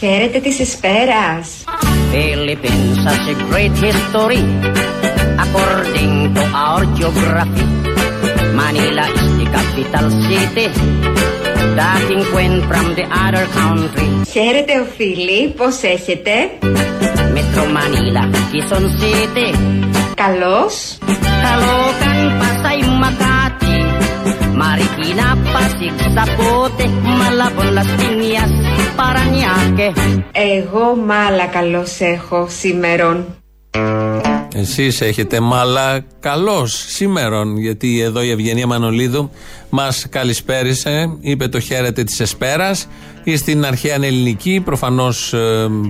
Χαίρετε της Ισπέρας. Philippines has a great history according to our geography. Manila is the capital city dating when from the other country. Χαίρετε ο Φίλη, πώς έχετε? Metro Manila, Quezon City. Καλώς. Καλόκαν, Pasay, Makati, Marikina, Pasig, Zapote, Malabon, Las Piñas, Parañaque. Εγώ μάλα καλώς έχω σήμερον. Εσείς έχετε μάλα καλώς σήμερον, γιατί εδώ η Ευγενία Μανολίδου μας καλησπέρισε, είπε το χαίρετε της Εσπέρας ή στην αρχαία ελληνική, προφανώς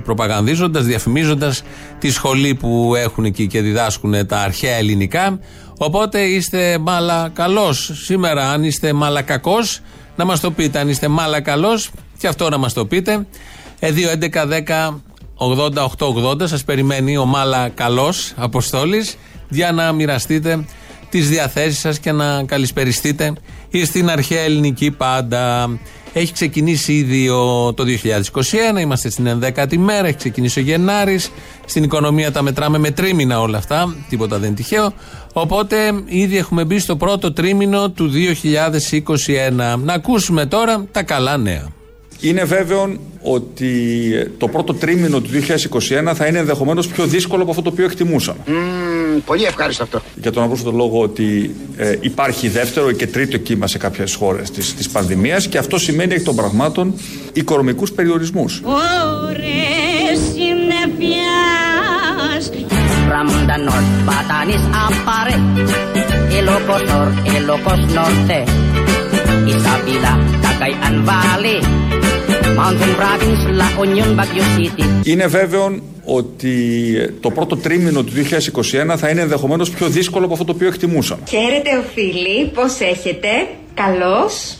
προπαγανδίζοντας, διαφημίζοντας τη σχολή που έχουν εκεί και διδάσκουν τα αρχαία ελληνικά. Οπότε είστε μάλα καλώς σήμερα. Αν είστε μάλα κακός, να μας το πείτε. Αν είστε μάλα καλός, και αυτό να μας το πείτε. 2-11-10-80-8-80 σας περιμένει ο μάλα καλός Αποστόλης για να μοιραστείτε τις διαθέσεις σας και να καλησπεριστείτε ή στην αρχαία ελληνική πάντα. Έχει ξεκινήσει ήδη το 2021, είμαστε στην 11η μέρα, έχει ξεκινήσει ο Γενάρης. Στην οικονομία τα μετράμε με τρίμηνα όλα αυτά, τίποτα δεν τυχαίο. Οπότε ήδη έχουμε μπει στο πρώτο τρίμηνο του 2021. Να ακούσουμε τώρα τα καλά νέα. Είναι βέβαιο ότι το πρώτο τρίμηνο του 2021 θα είναι ενδεχομένως πιο δύσκολο από αυτό το οποίο εκτιμούσαμε. Πολύ ευχάριστο αυτό. Για τον απλούστο λόγο ότι υπάρχει δεύτερο και τρίτο κύμα σε κάποιες χώρες της πανδημίας και αυτό σημαίνει εκ των πραγμάτων οικονομικούς περιορισμούς. Ωρες συννεφιάς. Είναι βέβαιο ότι το πρώτο τρίμηνο του 2021 θα είναι ενδεχομένως πιο δύσκολο από αυτό το οποίο εκτιμούσαμε. Χαίρετε ο Φίλη, πώς έχετε? Καλώς.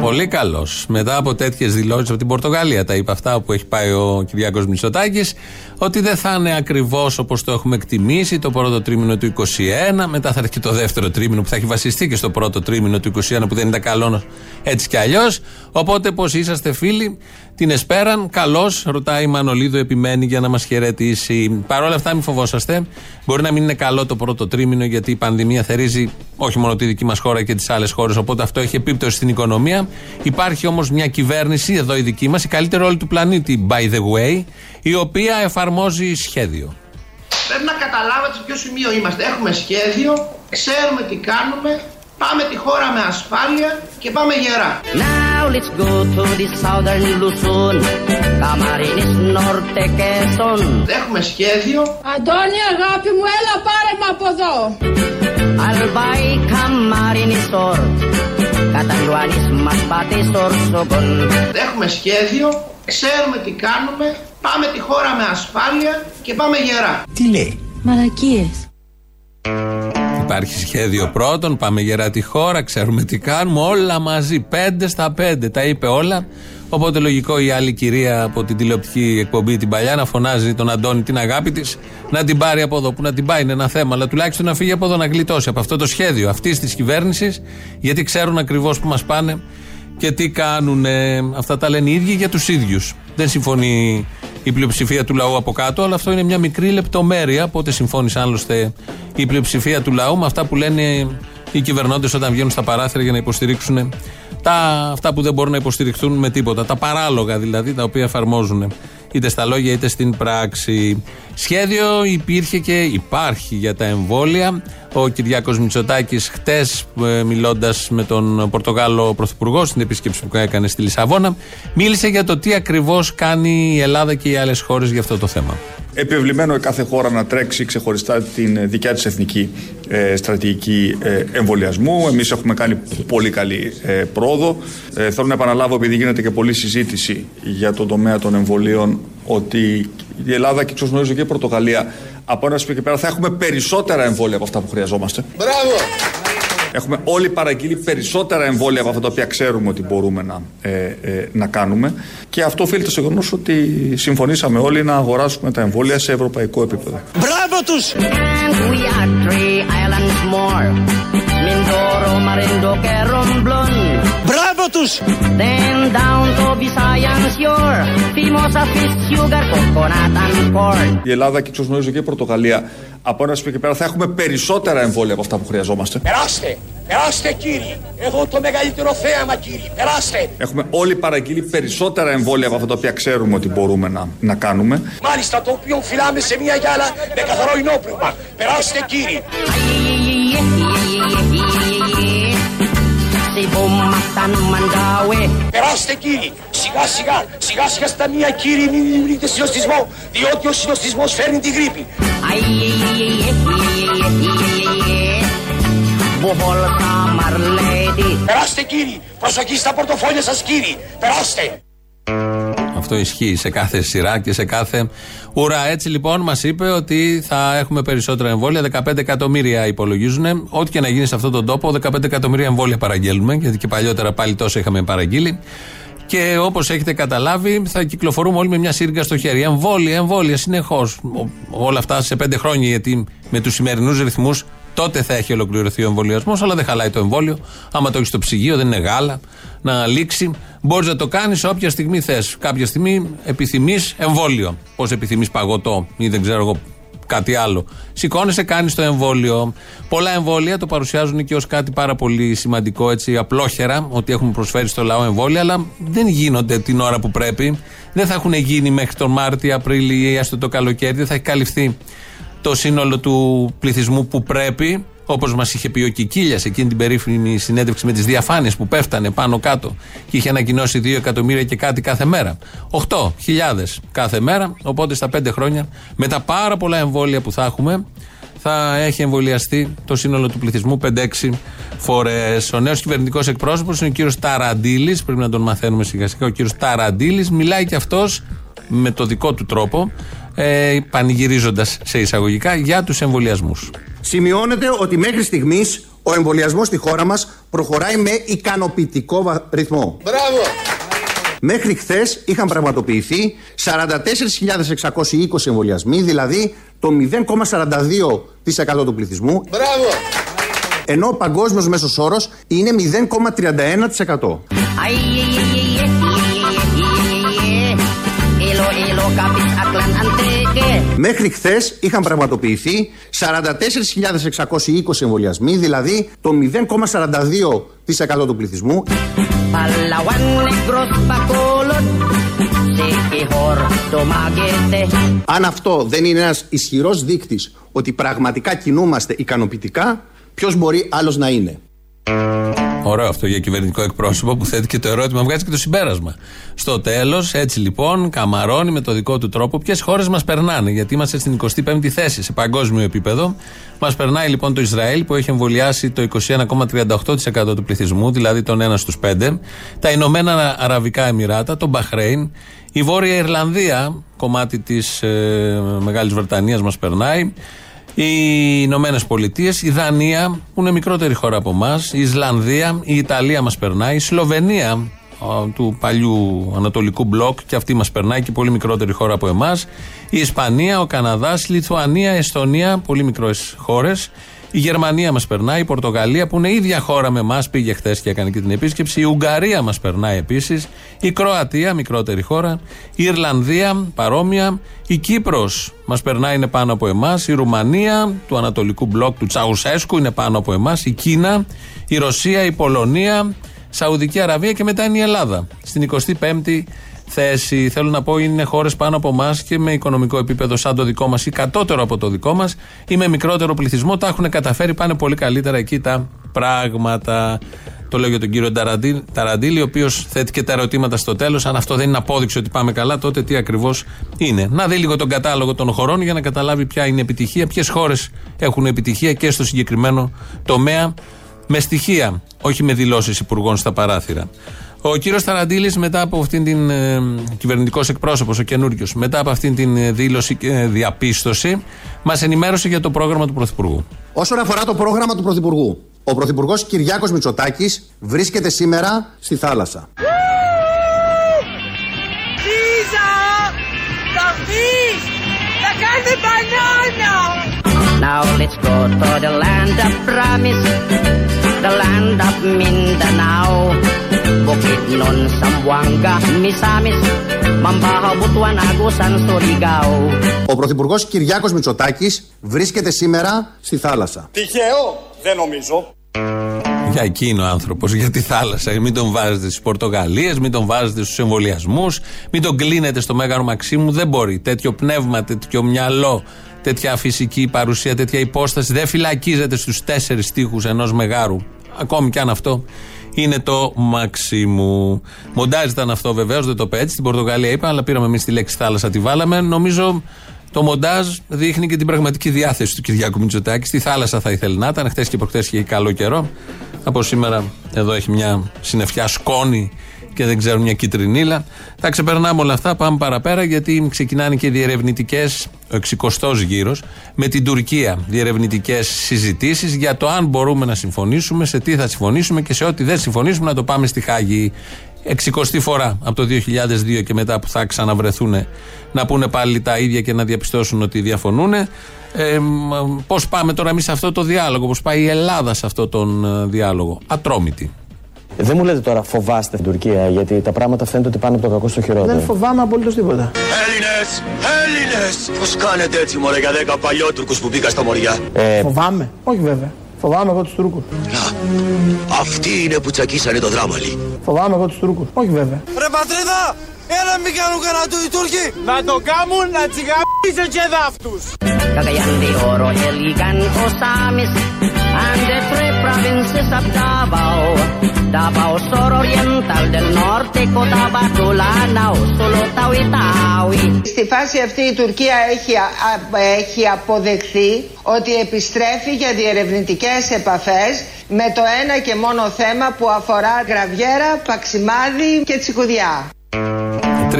Πολύ καλώς. Μετά από τέτοιες δηλώσεις από την Πορτογαλία, τα είπα αυτά που έχει πάει ο Κυριάκος Μητσοτάκης, ότι δεν θα είναι ακριβώς όπως το έχουμε εκτιμήσει το πρώτο τρίμηνο του 2021. Μετά θα έρθει και το δεύτερο τρίμηνο που θα έχει βασιστεί και στο πρώτο τρίμηνο του 2021 που δεν ήταν καλό έτσι κι αλλιώς. Οπότε πώς είσαστε φίλοι, την Εσπέραν, καλώς, ρωτάει η Μανολίδου, επιμένει για να μας χαιρετήσει. Παρ' όλα αυτά, μην φοβόσαστε. Μπορεί να μην είναι καλό το πρώτο τρίμηνο, γιατί η πανδημία θερίζει όχι μόνο τη δική μας χώρα και τις άλλες χώρες. Οπότε αυτό έχει επίπτωση στην οικονομία. Υπάρχει όμως μια κυβέρνηση, εδώ η δική μας, η καλύτερη όλη του πλανήτη, by the way, η οποία εφαρμόζει σχέδιο. Πρέπει να καταλάβετε σε ποιο σημείο είμαστε. Έχουμε σχέδιο, ξέρουμε τι κάνουμε. Πάμε τη χώρα με ασφάλεια και πάμε γερά. Now let's go to the southern Luzon, Camarines North, Quezon. Έχουμε σχέδιο. Αντώνη αγάπη μου, έλα πάρε με από εδώ. Albay, Camarines Sur, Catanduanes, Maspati, Sur, Sogon. Έχουμε σχέδιο, ξέρουμε τι κάνουμε. Πάμε τη χώρα με ασφάλεια και πάμε γερά. Τι λέει? Μαλακίες. Υπάρχει σχέδιο πρώτον, πάμε γερά τη χώρα, ξέρουμε τι κάνουμε, όλα μαζί, 5 στα 5, τα είπε όλα. Οπότε λογικό η άλλη κυρία από την τηλεοπτική εκπομπή την παλιά να φωνάζει τον Αντώνη την αγάπη της, να την πάρει από εδώ, που να την πάει είναι ένα θέμα, αλλά τουλάχιστον να φύγει από εδώ, να γλιτώσει από αυτό το σχέδιο αυτής της κυβέρνησης, γιατί ξέρουν ακριβώς που μας πάνε και τι κάνουν. Αυτά τα λένε οι ίδιοι για τους ίδιους. Δεν συμφωνεί η πλειοψηφία του λαού από κάτω, αλλά αυτό είναι μια μικρή λεπτομέρεια. Πότε συμφώνησε άλλωστε η πλειοψηφία του λαού με αυτά που λένε οι κυβερνώντες όταν βγαίνουν στα παράθυρα για να υποστηρίξουν αυτά που δεν μπορούν να υποστηριχθούν με τίποτα. Τα παράλογα δηλαδή, τα οποία εφαρμόζουν είτε στα λόγια είτε στην πράξη. Σχέδιο υπήρχε και υπάρχει για τα εμβόλια. Ο Κυριάκος Μητσοτάκης χτες, μιλώντας με τον Πορτογάλο Πρωθυπουργό στην επίσκεψη που έκανε στη Λισαβόνα, μίλησε για το τι ακριβώς κάνει η Ελλάδα και οι άλλες χώρες για αυτό το θέμα. Επιβλημένο κάθε χώρα να τρέξει ξεχωριστά την δικιά της εθνική στρατηγική εμβολιασμού. Εμείς έχουμε κάνει πολύ καλή πρόοδο. Θέλω να επαναλάβω, επειδή γίνεται και πολλή συζήτηση για τον τομέα των εμβολίων, ότι η Ελλάδα και εξ όσων γνωρίζω και η Πορτογαλία από ένα σημείο και πέρα θα έχουμε περισσότερα εμβόλια από αυτά που χρειαζόμαστε. Μπράβο! Έχουμε όλοι παραγγείλει περισσότερα εμβόλια από αυτά τα οποία ξέρουμε ότι μπορούμε να κάνουμε. Και αυτό οφείλεται στο γεγονός ότι συμφωνήσαμε όλοι να αγοράσουμε τα εμβόλια σε ευρωπαϊκό επίπεδο. Μπράβο τους! Μπράβο μόνο τους. Then down to Visayan Shore, Fimosa fish, sugar, coconut and corn. Η Ελλάδα και ξεσνωρίζω και η Πορτογαλία. Από ένα σημείο και πέρα θα έχουμε περισσότερα εμβόλια από αυτά που χρειαζόμαστε. Περάστε! Περάστε κύριοι! Έχω το μεγαλύτερο θέαμα κύριοι! Περάστε! Έχουμε όλοι παραγγείλει περισσότερα εμβόλια από αυτά τα οποία ξέρουμε ότι μπορούμε να κάνουμε. Μάλιστα, το οποίο φυλάμε σε μια γυάλα με καθαρό ινόπνευμα. Περάστε κύριοι! Περάστε κύριοι! Σιγά σιγά, σιγά σιγά στα μία κύριοι, μην δημιουργείτε συνοστισμό, διότι ο συνοστισμός φέρνει την γρίπη. Περάστε κύριοι! Προσοχή στα πορτοφόλια σας κύριοι! Περάστε! Αυτό ισχύει σε κάθε σειρά και σε κάθε ουρά. Έτσι λοιπόν μας είπε ότι θα έχουμε περισσότερα εμβόλια. 15 εκατομμύρια υπολογίζουν. Ό,τι και να γίνει σε αυτόν τον τόπο, 15 εκατομμύρια εμβόλια παραγγέλνουμε. Γιατί και παλιότερα πάλι τόσο είχαμε παραγγείλει. Και όπως έχετε καταλάβει, θα κυκλοφορούμε όλοι με μια σύριγγα στο χέρι. Εμβόλια, εμβόλια συνεχώς. Όλα αυτά σε 5 χρόνια. Γιατί με τους σημερινούς ρυθμούς τότε θα έχει ολοκληρωθεί ο εμβολιασμός. Αλλά δεν χαλάει το εμβόλιο. Άμα το έχεις στο ψυγείο, δεν είναι γάλα να λήξει. Μπορείς να το κάνεις όποια στιγμή θες. Κάποια στιγμή επιθυμείς εμβόλιο. Πώς επιθυμείς παγωτό ή δεν ξέρω εγώ κάτι άλλο. Σηκώνεσαι, κάνεις το εμβόλιο. Πολλά εμβόλια το παρουσιάζουν και ως κάτι πάρα πολύ σημαντικό, έτσι απλόχερα, ότι έχουμε προσφέρει στο λαό εμβόλια, αλλά δεν γίνονται την ώρα που πρέπει. Δεν θα έχουν γίνει μέχρι τον Μάρτιο, Απρίλιο ή έστω το καλοκαίρι. Δεν θα έχει καλυφθεί το σύνολο του πληθυσμού που πρέπει. Όπως μας είχε πει ο Κικίλιας εκείνη την περίφημη συνέντευξη με τις διαφάνειες που πέφτανε πάνω κάτω και είχε ανακοινώσει 2 εκατομμύρια και κάτι κάθε μέρα. 8.000 κάθε μέρα. Οπότε στα 5 χρόνια, με τα πάρα πολλά εμβόλια που θα έχουμε, θα έχει εμβολιαστεί το σύνολο του πληθυσμού 5-6 φορές. Ο νέος κυβερνητικός εκπρόσωπος είναι ο κύριος Ταραντήλης. Πρέπει να τον μαθαίνουμε σιγά σιγά. Ο κύριος Ταραντήλης μιλάει και αυτός με το δικό του τρόπο, πανηγυρίζοντας σε εισαγωγικά για τους εμβολιασμούς. Σημειώνεται ότι μέχρι στιγμής ο εμβολιασμός στη χώρα μας προχωράει με ικανοποιητικό ρυθμό. Μπράβο! Μέχρι χθες είχαν πραγματοποιηθεί 44.620 εμβολιασμοί, δηλαδή το 0,42% του πληθυσμού. Μπράβο! Ενώ ο παγκόσμιος μέσος όρος είναι 0,31%. Μέχρι χθες είχαν πραγματοποιηθεί 44.620 εμβολιασμοί, δηλαδή το 0,42% του πληθυσμού. Αν αυτό δεν είναι ένας ισχυρός δείκτης ότι πραγματικά κινούμαστε ικανοποιητικά, ποιος μπορεί άλλος να είναι. Ωραίο αυτό για κυβερνητικό εκπρόσωπο που θέτει και το ερώτημα, βγάζει και το συμπέρασμα. Στο τέλος, έτσι λοιπόν, καμαρώνει με το δικό του τρόπο ποιες χώρες μας περνάνε. Γιατί είμαστε στην 25η θέση σε παγκόσμιο επίπεδο. Μας περνάει λοιπόν το Ισραήλ που έχει εμβολιάσει το 21,38% του πληθυσμού, δηλαδή τον 1 στους 5. Τα Ηνωμένα Αραβικά Εμιράτα, τον Μπαχρέιν. Η Βόρεια Ιρλανδία, κομμάτι της Μεγάλης Βρετανίας, μας περνάει. Οι Ηνωμένες Πολιτείες, η Δανία, που είναι μικρότερη χώρα από εμάς, η Ισλανδία, η Ιταλία μας περνάει, η Σλοβενία του παλιού Ανατολικού Μπλοκ και αυτή μας περνάει και πολύ μικρότερη χώρα από εμάς, η Ισπανία, ο Καναδάς, η Λιθουανία, η Εστονία, πολύ μικρές χώρες, η Γερμανία μας περνάει, η Πορτογαλία που είναι ίδια χώρα με εμάς, πήγε χθες και έκανε και την επίσκεψη, η Ουγγαρία μας περνάει επίσης, η Κροατία, μικρότερη χώρα, η Ιρλανδία, παρόμοια, η Κύπρος μας περνάει, είναι πάνω από εμάς, η Ρουμανία του Ανατολικού Μπλοκ του Τσαουσέσκου είναι πάνω από εμάς, η Κίνα, η Ρωσία, η Πολωνία, Σαουδική Αραβία και μετά είναι η Ελλάδα. Στην 25η θέση, θέλω να πω, είναι χώρες πάνω από εμάς και με οικονομικό επίπεδο σαν το δικό μας ή κατώτερο από το δικό μας ή με μικρότερο πληθυσμό, τα έχουν καταφέρει, πάνε πολύ καλύτερα εκεί τα πράγματα. Το λέω για τον κύριο Ταραντήλη, ο οποίος θέτει και τα ερωτήματα στο τέλος. Αν αυτό δεν είναι απόδειξη ότι πάμε καλά, τότε τι ακριβώς είναι. Να δει λίγο τον κατάλογο των χωρών για να καταλάβει ποια είναι επιτυχία, ποιες χώρες έχουν επιτυχία και στο συγκεκριμένο τομέα, με στοιχεία, όχι με δηλώσεις υπουργών στα παράθυρα. Ο κύριος Ταραντήλης, μετά από αυτήν την κυβερνητικός εκπρόσωπος, ο καινούριος, μετά από αυτήν την δήλωση και διαπίστωση, μας ενημέρωσε για το πρόγραμμα του Πρωθυπουργού. Όσον αφορά το πρόγραμμα του Πρωθυπουργού, ο Πρωθυπουργός Κυριάκος Μητσοτάκης βρίσκεται σήμερα στη θάλασσα. Πίζα! Τα φύς! Θα κάνετε μπανάνα! Now let's go to the land of promise, the land of Mindanao. Ο πρωθυπουργός Κυριάκος Μητσοτάκης βρίσκεται σήμερα στη θάλασσα. Τυχαίο, δεν νομίζω. Για εκεί είναι ο άνθρωπος, για τη θάλασσα. Μην τον βάζετε στις πορτογαλίες, μην τον βάζετε στους εμβολιασμούς, μην τον κλείνετε στο Μέγαρο Μαξίμου. Δεν μπορεί. Τέτοιο πνεύμα, τέτοιο μυαλό, τέτοια φυσική παρουσία, τέτοια υπόσταση δεν φυλακίζεται στους 4 τοίχους ενός μεγάρου. Ακόμη κι αν αυτό είναι το Μαξίμου. Μοντάζ ήταν αυτό βεβαίως, δεν το πέτυχε. Στην Πορτογαλία είπα, αλλά πήραμε εμείς τη λέξη θάλασσα, τη βάλαμε. Νομίζω το μοντάζ δείχνει και την πραγματική διάθεση του Κυριάκου Μητσοτάκη. Στη θάλασσα θα ήθελε να ήταν. Χθες και προχθές είχε καλό καιρό. Από σήμερα εδώ έχει μια συννεφιά σκόνη και δεν ξέρω, μια κιτρινίλα. Τα ξεπερνάμε όλα αυτά, πάμε παραπέρα, γιατί ξεκινάνε και διερευνητικές, ο 60ος γύρος, με την Τουρκία. Διερευνητικές συζητήσεις για το αν μπορούμε να συμφωνήσουμε, σε τι θα συμφωνήσουμε και σε ό,τι δεν συμφωνήσουμε να το πάμε στη Χάγη. 60η φορά από το 2002 και μετά που θα ξαναβρεθούν να πούνε πάλι τα ίδια και να διαπιστώσουν ότι διαφωνούν. Πώς πάμε τώρα εμείς σε αυτό το διάλογο, πώς πάει η Ελλάδα σε αυτό τον διάλογο, ατρόμητη. Δεν μου λέτε τώρα φοβάστε την Τουρκία, γιατί τα πράγματα φαίνεται ότι πάνε από το κακό στο χειρότερο. Δεν φοβάμαι απολύτως τίποτα. Έλληνες! Έλληνες! Πώς κάνετε έτσι μωρέ για 10 παλιότουρκους που μπήκα στα μωριά. Φοβάμαι. Όχι βέβαια. Φοβάμαι εγώ τους Τούρκους. Να, αυτοί είναι που τσακίσανε το δράμαλι. Φοβάμαι εγώ τους Τούρκους. Όχι βέβαια. Ρε πατρίδα, έλα μην κάνουν κανά του οι Τούρκοι. Να το κάμουν, να τσιγαπίζουν και δάφτους. Στη φάση αυτή η Τουρκία έχει αποδεχθεί ότι επιστρέφει για διερευνητικές επαφές με το ένα και μόνο θέμα που αφορά γραβιέρα, παξιμάδι και τσικουδιά.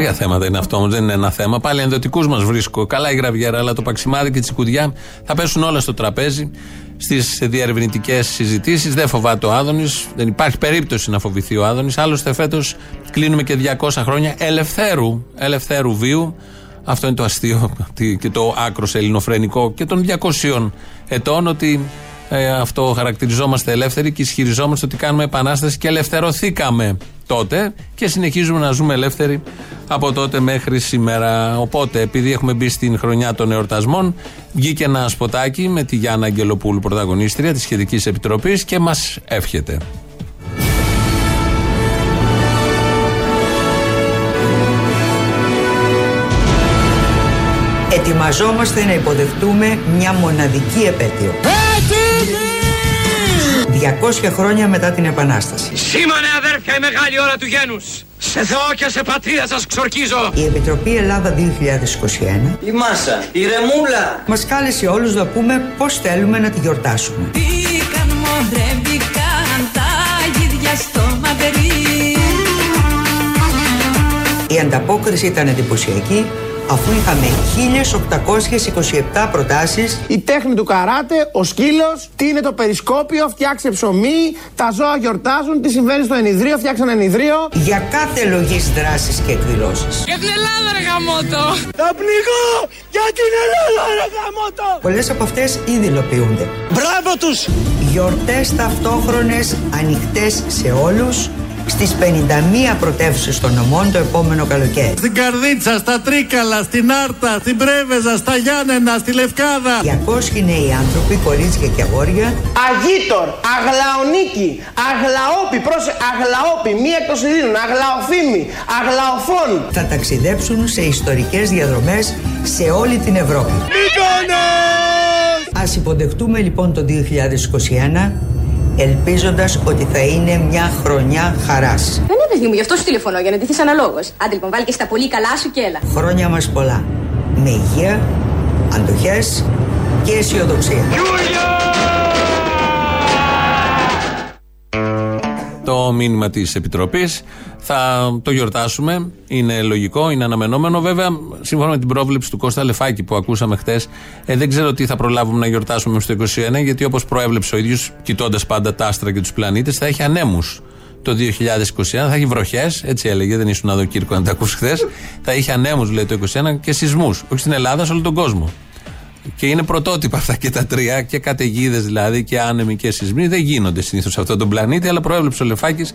3 θέματα είναι αυτό, όμως δεν είναι ένα θέμα. Πάλι ενδοτικούς μας βρίσκω. Καλά η γραβιέρα, αλλά το παξιμάδι και η τσικουδιά θα πέσουν όλα στο τραπέζι στις διαρευνητικές συζητήσεις. Δεν φοβάται ο Άδωνης, δεν υπάρχει περίπτωση να φοβηθεί ο Άδωνης. Άλλωστε, φέτος κλείνουμε και 200 χρόνια ελευθέρου βίου. Αυτό είναι το αστείο και το άκρος ελληνοφρενικό και των 200 ετών, ότι αυτό χαρακτηριζόμαστε ελεύθεροι και ισχυριζόμαστε ότι κάνουμε επανάσταση και ελευθερωθήκαμε τότε και συνεχίζουμε να ζούμε ελεύθεροι από τότε μέχρι σήμερα. Οπότε, επειδή έχουμε μπει στην χρονιά των εορτασμών, βγήκε ένα σποτάκι με τη Γιάννα Αγγελοπούλου, πρωταγωνίστρια της Σχετικής Επιτροπής, και μας εύχεται. Ετοιμαζόμαστε να υποδεχτούμε μια μοναδική επέτειο. 200 χρόνια μετά την Επανάσταση. Σήμανε αδέρφια η μεγάλη ώρα του γένους. Σε Θεό και σε πατρίδα σας ξορκίζω. Η Επιτροπή Ελλάδα 2021, η Μάσα, η Ρεμούλα, μας κάλεσε όλους να πούμε πώς θέλουμε να τη γιορτάσουμε. Μπήκαν μοντρεύτηκαν τα γίδια στο ματερί. Η ανταπόκριση ήταν εντυπωσιακή, αφού είχαμε 1827 προτάσεις. Η τέχνη του καράτε, ο σκύλος, τι είναι το περισκόπιο, φτιάξε ψωμί, τα ζώα γιορτάζουν, τι συμβαίνει στο ενιδρίο, φτιάξε ένα ενιδρίο. Για κάθε λογής δράσεις και εκδηλώσεις. Για την Ελλάδα ρε γαμότο! Θα πνιγώ! Για την Ελλάδα ρε γαμότο! Πολλές από αυτές ήδη υλοποιούνται. Μπράβο τους! Γιορτές ταυτόχρονες, ανοιχτές σε όλους, στις 51 πρωτεύουσες των νομών το επόμενο καλοκαίρι. Στην Καρδίτσα, στα Τρίκαλα, στην Άρτα, στην Πρέβεζα, στα Γιάννενα, στη Λευκάδα. 200 νέοι άνθρωποι, κορίτσια και αγόρια. Αγίτορ, Αγλαονίκη, Αγλαόπη, Αγλαόπη, μία εκ των Σιδήρων, Αγλαοφήμη, Αγλαοφών. Θα ταξιδέψουν σε ιστορικές διαδρομές σε όλη την Ευρώπη. Μυκόνος! Ας υποδεχτούμε λοιπόν το 2021, ελπίζοντας ότι θα είναι μια χρονιά χαράς. Δεν έπαιζε παιδί μου, γι' αυτό σου τηλεφωνώ, για να ντυθείς αναλόγως. Άντε λοιπόν, βάλει και στα πολύ καλά σου και έλα. Χρόνια μας πολλά. Με υγεία, αντοχές και αισιοδοξία. Το μήνυμα της Επιτροπής θα το γιορτάσουμε, είναι λογικό, είναι αναμενόμενο. Βέβαια, σύμφωνα με την πρόβλεψη του Κώστα Λεφάκη που ακούσαμε χτες, δεν ξέρω τι θα προλάβουμε να γιορτάσουμε στο 2021, γιατί όπως προέβλεψε ο ίδιος, κοιτώντας πάντα τα άστρα και τους πλανήτες, θα έχει ανέμους το 2021, θα έχει βροχές, έτσι έλεγε, δεν ήσουν εδώ Κύρκο να τα ακούσεις χθες, θα έχει ανέμους λέει το 2021 και σεισμούς, όχι στην Ελλάδα, σε όλο τον κόσμο. Και είναι πρωτότυπα αυτά και τα τρία, και καταιγίδες δηλαδή, και άνεμοι και σεισμοί. Δεν γίνονται συνήθως σε αυτόν τον πλανήτη, αλλά προέβλεψε ο Λεφάκης.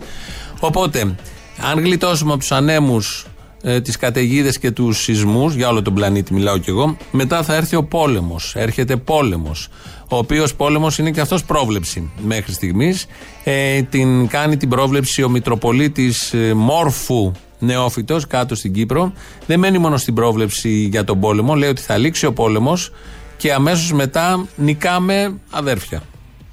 Οπότε Αν γλιτώσουμε από τους ανέμους, τις καταιγίδες και τους σεισμούς, για όλο τον πλανήτη μιλάω κι εγώ, μετά θα έρθει ο πόλεμος. Έρχεται πόλεμος, ο οποίος πόλεμος είναι και αυτός πρόβλεψη μέχρι στιγμής. Την κάνει την πρόβλεψη ο Μητροπολίτης Μόρφου Νεόφυτος, κάτω στην Κύπρο. Δεν μένει μόνο στην πρόβλεψη για τον πόλεμο, λέει ότι θα λήξει ο πόλεμος και αμέσως μετά νικάμε, αδέρφια.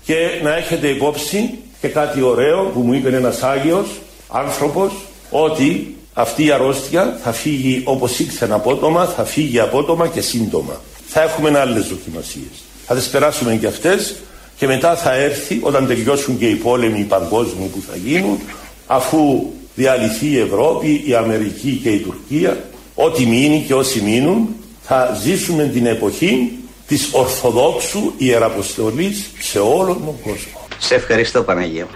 Και να έχετε υπόψη και κάτι ωραίο που μου είπε ένας Άγιος άνθρωπος, ότι αυτή η αρρώστια θα φύγει, όπως ήξερα, απότομα, θα φύγει απότομα και σύντομα. Θα έχουμε άλλες δοκιμασίες. Θα τις περάσουμε και αυτές και μετά θα έρθει, όταν τελειώσουν και οι πόλεμοι οι παγκόσμιοι που θα γίνουν, αφού διαλυθεί η Ευρώπη, η Αμερική και η Τουρκία, ό,τι μείνει και όσοι μείνουν, θα ζήσουμε την εποχή της Ορθοδόξου Ιεραποστολής σε όλον τον κόσμο. Σε ευχαριστώ, Παναγία.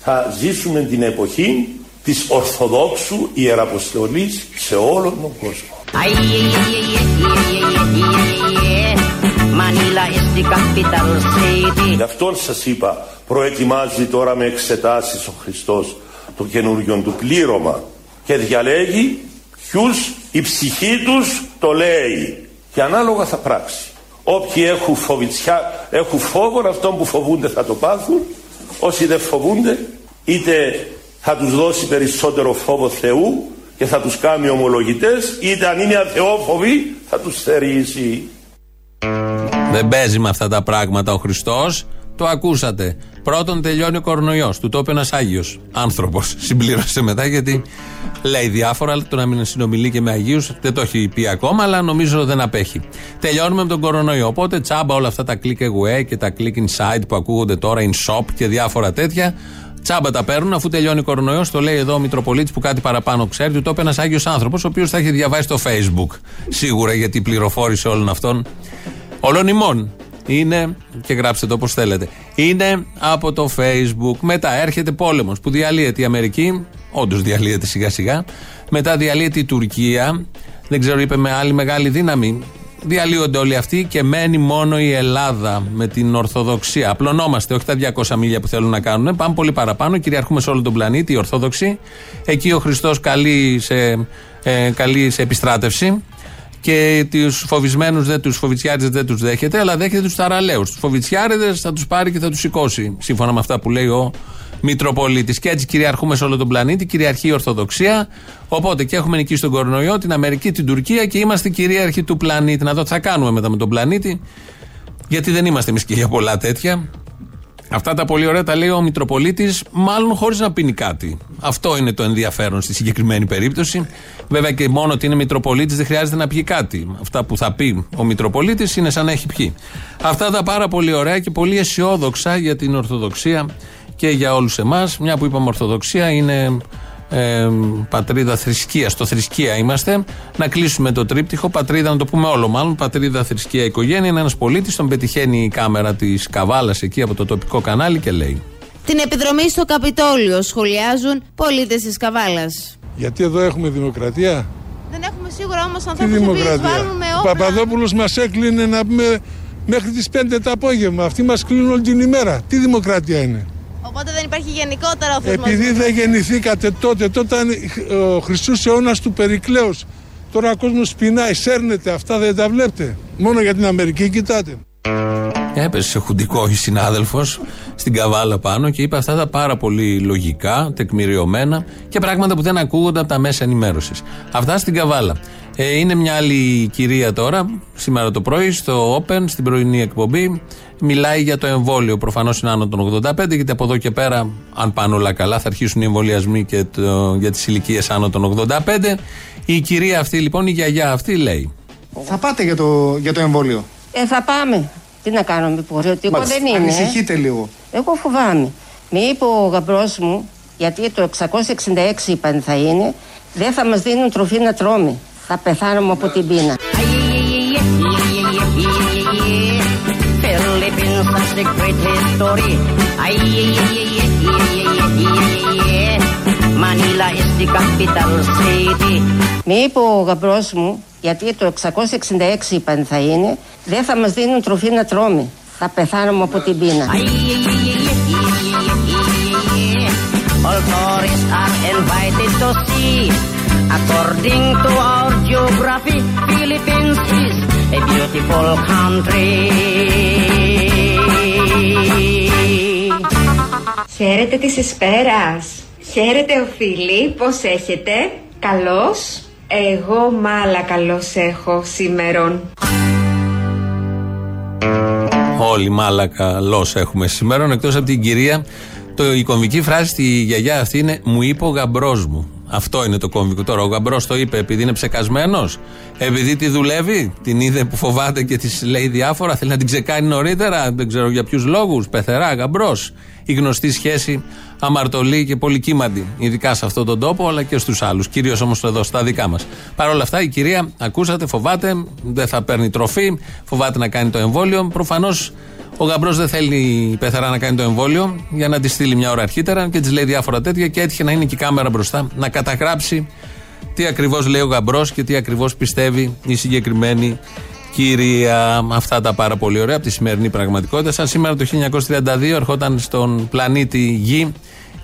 Θα ζήσουμε την εποχή της Ορθοδόξου Ιεραποστολής σε όλον τον κόσμο. Γι' αυτό σας είπα, προετοιμάζει τώρα με εξετάσεις ο Χριστός το καινούριο του πλήρωμα και διαλέγει ποιους η ψυχή τους το λέει και ανάλογα θα πράξει. Όποιοι έχουν φόβο, αυτόν που φοβούνται θα το πάθουν. Όσοι δεν φοβούνται, είτε θα τους δώσει περισσότερο φόβο Θεού και θα τους κάνει ομολογητές, είτε αν είναι αθεόφοβοι θα τους θερήσει. Δεν παίζει με αυτά τα πράγματα ο Χριστός. Το ακούσατε. Πρώτον, τελειώνει ο κορονοϊός. Του το είπε ένας Άγιος άνθρωπος. Συμπλήρωσε μετά, γιατί λέει διάφορα. Αλλά το να μην συνομιλεί και με Αγίους δεν το έχει πει ακόμα, αλλά νομίζω δεν απέχει. Τελειώνουμε με τον κορονοϊό. Οπότε τσάμπα όλα αυτά τα click away και τα click inside που ακούγονται τώρα, in shop και διάφορα τέτοια. Τσάμπα τα παίρνουν αφού τελειώνει ο κορονοϊός. Το λέει εδώ ο Μητροπολίτης που κάτι παραπάνω ξέρει. Του το είπε ένας Άγιος άνθρωπος, ο οποίος θα έχει διαβάσει το Facebook. Σίγουρα, γιατί η πληροφόρηση όλων αυτών, όλων ημών, είναι, και γράψτε το όπως θέλετε, είναι από το Facebook. Μετά έρχεται πόλεμος που διαλύεται η Αμερική, όντως διαλύεται σιγά σιγά. Μετά διαλύεται η Τουρκία, δεν ξέρω, είπε με άλλη μεγάλη δύναμη. Διαλύονται όλοι αυτοί και μένει μόνο η Ελλάδα με την Ορθοδοξία. Απλωνόμαστε, όχι τα 200 μίλια που θέλουν να κάνουν. Πάμε πολύ παραπάνω, κυριαρχούμε σε όλο τον πλανήτη, οι Ορθόδοξοι. Εκεί ο Χριστός καλεί σε επιστράτευση. Και τους φοβισμένους, τους φοβιτσιάριδες δεν τους δέχεται, αλλά δέχεται τους θαραλέους. Τους φοβιτσιάριδες θα τους πάρει και θα τους σηκώσει, σύμφωνα με αυτά που λέει ο Μητροπολίτης. Και έτσι κυριαρχούμε σε όλο τον πλανήτη, κυριαρχεί η Ορθοδοξία. Οπότε και έχουμε νικήσει τον κορονοϊό, την Αμερική, την Τουρκία και είμαστε κυρίαρχοι του πλανήτη. Να δω τι θα κάνουμε μετά με τον πλανήτη, γιατί δεν είμαστε εμείς και για πολλά τέτοια. Αυτά τα πολύ ωραία τα λέει ο Μητροπολίτης, μάλλον χωρίς να πίνει κάτι. Αυτό είναι το ενδιαφέρον στη συγκεκριμένη περίπτωση. Βέβαια και μόνο ότι είναι Μητροπολίτης δεν χρειάζεται να πιει κάτι. Αυτά που θα πει ο Μητροπολίτης είναι σαν να έχει πιει. Αυτά τα πάρα πολύ ωραία και πολύ αισιόδοξα για την Ορθοδοξία και για όλους εμάς. Μια που είπαμε Ορθοδοξία είναι πατρίδα θρησκείας, το θρησκεία είμαστε. Να κλείσουμε το τρίπτυχο, πατρίδα να το πούμε όλο μάλλον. Πατρίδα, θρησκεία, οικογένεια. Είναι ένας πολίτης, τον πετυχαίνει η κάμερα της Καβάλας εκεί από το τοπικό κανάλι και λέει: την επιδρομή στο Καπιτόλιο σχολιάζουν πολίτες της Καβάλας. Γιατί εδώ έχουμε δημοκρατία. Δεν έχουμε σίγουρα όμως ανθρώπους που βάλουμε όπλα. Ο Παπαδόπουλος μας έκλεινε να πούμε μέχρι τις 5 το απόγευμα. Αυτοί μας κλείνουν όλη την ημέρα. Τι δημοκρατία είναι. Οπότε δεν υπάρχει γενικότερα ο θεσμός. Επειδή δεν γεννηθήκατε τότε ήταν ο Χριστούς αιώνας του Περικλέους. Τώρα ο κόσμος πεινάει, σέρνεται, αυτά δεν τα βλέπετε. Μόνο για την Αμερική κοιτάτε. Έπεσε σε χουντικό η συνάδελφος στην Καβάλα πάνω και είπε αυτά τα πάρα πολύ λογικά, τεκμηριωμένα και πράγματα που δεν ακούγονται από τα μέσα ενημέρωσης. Αυτά στην Καβάλα. Είναι μια άλλη κυρία τώρα, σήμερα το πρωί, στο Open, στην πρωινή εκπομπή. Μιλάει για το εμβόλιο. Προφανώς είναι άνω των 85, γιατί από εδώ και πέρα, αν πάνε όλα καλά, θα αρχίσουν οι εμβολιασμοί και για τις ηλικίες άνω των 85. Η κυρία αυτή, λοιπόν, η γιαγιά αυτή, λέει: θα πάτε για το εμβόλιο. Θα πάμε. Τι να κάνω, μήπως δεν είναι. Ανησυχείτε λίγο. Εγώ φοβάμαι. Με είπε ο γαμπρός μου, γιατί το 666 είπαν θα είναι, δεν θα μας δίνουν τροφή να τρώμε. Θα πεθάνουμε από την πείνα. Με είπε ο γαμπρός μου, γιατί το 666 είπαν θα είναι, δεν θα μας δίνουν τροφή να τρώμε. Θα πεθάνομαι από την πείνα. All tourists are invited to see. According to our geography, Philippines is a beautiful country. Χαίρετε της Εσπέρας. Χαίρετε ο φίλοι, πώς έχετε? Καλώς. Εγώ μάλα καλώς έχω σήμερον. Όλοι μάλα καλώς έχουμε σήμερον, εκτός από την κυρία. Η κομβική φράση στη γιαγιά αυτή είναι «Μου είπε ο γαμπρός μου». Αυτό είναι το κομβικό. Τώρα ο γαμπρός το είπε επειδή είναι ψεκασμένος, επειδή τη δουλεύει, την είδε που φοβάται και της λέει διάφορα, θέλει να την ξεκάνει νωρίτερα, δεν ξέρω για ποιους λόγους, πεθερά, γαμπρός. Η γνωστή σχέση αμαρτωλή και πολυκύμαντη, ειδικά σε αυτόν τον τόπο αλλά και στους άλλους. Κυρίως όμως εδώ στα δικά μας. Παρ' όλα αυτά η κυρία, ακούσατε, φοβάται, δεν θα παίρνει τροφή, φοβάται να κάνει το εμβόλιο. Προφανώς ο γαμπρός δεν θέλει η πεθερά να κάνει το εμβόλιο για να τη στείλει μια ώρα αρχίτερα και της λέει διάφορα τέτοια και έτυχε να είναι και η κάμερα μπροστά να καταγράψει τι ακριβώς λέει ο γαμπρός και τι ακριβώς πιστεύει η συγκεκριμένη κυρία. Αυτά τα πάρα πολύ ωραία από τη σημερινή πραγματικότητα. Σαν σήμερα το 1932 ερχόταν στον πλανήτη Γη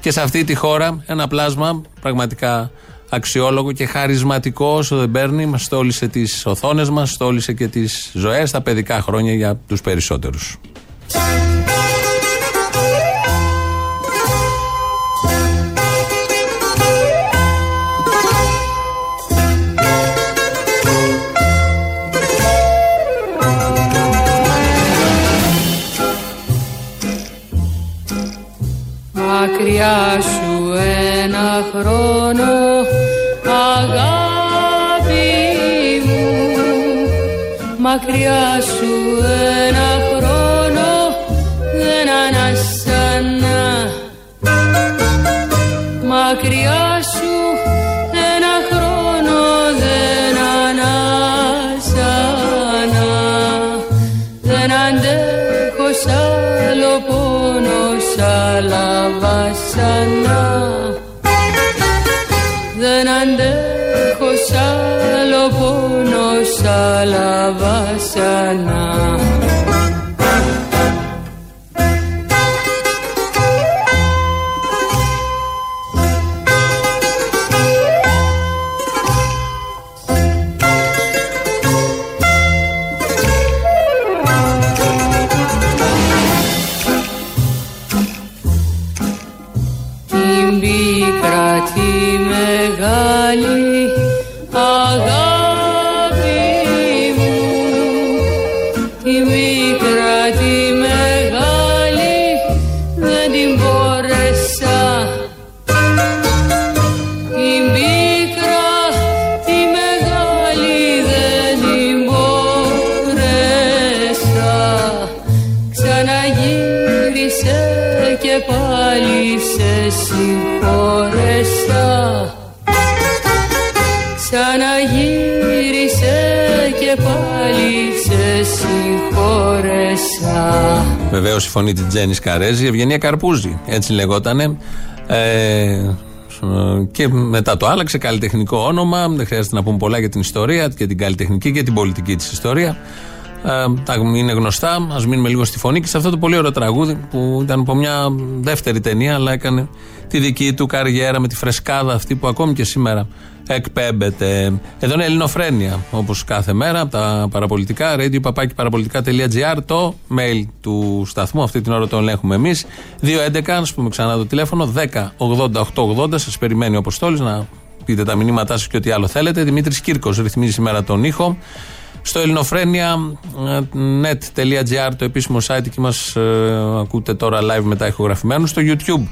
και σε αυτή τη χώρα ένα πλάσμα πραγματικά αξιόλογο και χαρισματικό όσο δεν παίρνει, μας στόλισε τις οθόνες μας, στόλισε και τις ζωές, τα παιδικά χρόνια για τους περισσότερους. Μακριά σου ένα χρόνο, αγάπη μου, μακριά σου ένα χρόνο δεν ανασανά. Μακριά σου ένα χρόνο δεν ανασανά. Δεν αντέχω σ' άλλο πόνο, σ' άλλα βασανά. Δεν αντέχω σ' άλλο πόνο, σ' άλλα βασανά. Βεβαίως η φωνή της Τζένης Καρέζη, Ευγενία Καρπούζη, έτσι λεγότανε. Και μετά το άλλαξε, καλλιτεχνικό όνομα. Δεν χρειάζεται να πούμε πολλά για την ιστορία και την καλλιτεχνική και την πολιτική της ιστορία. Είναι γνωστά. Ας μείνουμε λίγο στη φωνή και σε αυτό το πολύ ωραίο τραγούδι που ήταν από μια δεύτερη ταινία, αλλά έκανε τη δική του καριέρα με τη φρεσκάδα αυτή που ακόμη και σήμερα εκπέμπεται. Εδώ είναι Ελληνοφρένεια, όπως κάθε μέρα, από τα παραπολιτικά, radio-papaki-παραπολιτικά.gr, το mail του σταθμού. Αυτή την ώρα το ελέγχουμε εμείς. 211, ας πούμε ξανά το τηλέφωνο, 10-88-80. Σας περιμένει ο Αποστόλης να πείτε τα μηνύματά σας και ό,τι άλλο θέλετε. Δημήτρης Κύρκος ρυθμίζει σήμερα τον ήχο. Στο ελληνοφρένια.net.gr, το επίσημο site, και μας ακούτε τώρα live μετά ηχογραφημένου στο YouTube.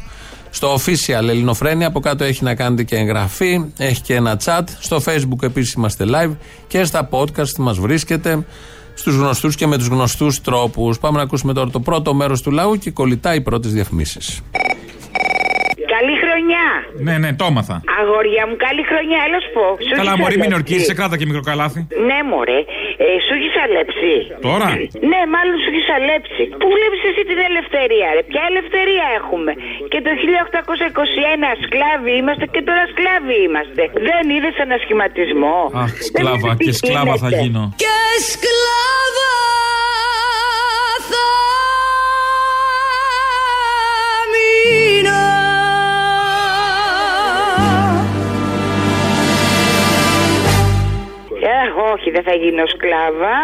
Στο official Ελληνοφρένια, από κάτω έχει να κάνετε και εγγραφή, έχει και ένα chat. Στο Facebook επίσης είμαστε live και στα podcast μας βρίσκεται στους γνωστούς και με τους γνωστούς τρόπους. Πάμε να ακούσουμε τώρα το πρώτο μέρος του λαού και κολλητά οι πρώτες διαφημίσεις. Καλή χρονιά! Ναι, ναι, το έμαθα. Αγόρια μου, καλή χρονιά, έλα σου πω. Καλά, μωρή, μην ορκίζεις, σε κράτα και μικροκαλάθι. Ναι, μωρέ, σου έχει αλέψει. Τώρα? Ναι, μάλλον σου έχει αλέψει. Πού βλέπεις εσύ την ελευθερία, ρε? Ποια ελευθερία έχουμε? Και το 1821 σκλάβοι είμαστε και τώρα σκλάβοι είμαστε. Δεν είδες ανασχηματισμό? Αχ, σκλάβα, και σκλάβα θα γίνω. Και σκλάβα θα γίνω σκλάβα.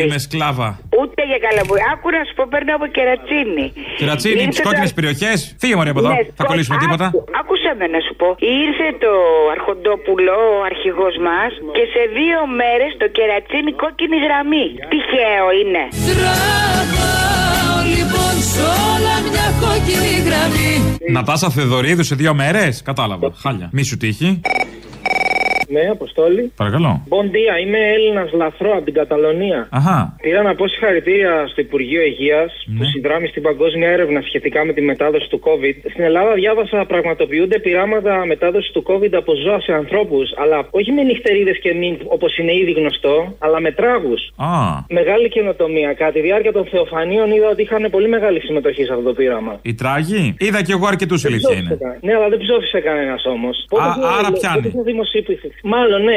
Είμαι σκλάβα. Ούτε για καλαμπούρι. Άκουρα να σου πω, παίρνω από Κερατσίνη. Κερατσίνη, τις κόκκινες περιοχές. Φύγε μωρέ από εδώ. Θα κολλήσουμε τίποτα. Άκουσα με να σου πω. Ήρθε το Αρχοντόπουλο, ο αρχηγός μας, και σε 2 μέρες το Κερατσίνη κόκκινη γραμμή. Τυχαίο είναι. Τραβάω λοιπόν σ' όλα μια κόκκινη γραμμή. Νατάσα Θεοδωρίδου σε 2 μέρες. Κατάλαβα. Χάλια. Μη σου τύχει. Ναι, Αποστόλη. Παρακαλώ. Μποντία, είμαι Έλληνας λαθρό από την Καταλωνία. Αχα. Πήρα να πω συγχαρητήρια στο Υπουργείο Υγείας που συνδράμει στην παγκόσμια έρευνα σχετικά με τη μετάδοση του COVID. Στην Ελλάδα διάβασα πραγματοποιούνται πειράματα μετάδοση του COVID από ζώα σε ανθρώπους, αλλά όχι με νυχτερίδες και νυμφ όπως είναι ήδη γνωστό, αλλά με τράγους. Μεγάλη καινοτομία. Κατά τη διάρκεια των Θεοφανίων είδα ότι είχαν πολύ μεγάλη συμμετοχή σε αυτό το πείραμα. Οι τράγοι, είδα κι εγώ αρκετούς, ηλικία είναι. Ναι, αλλά δεν ψόφισε κανένας όμως. Άρα πιάνει. Μάλλον, ναι,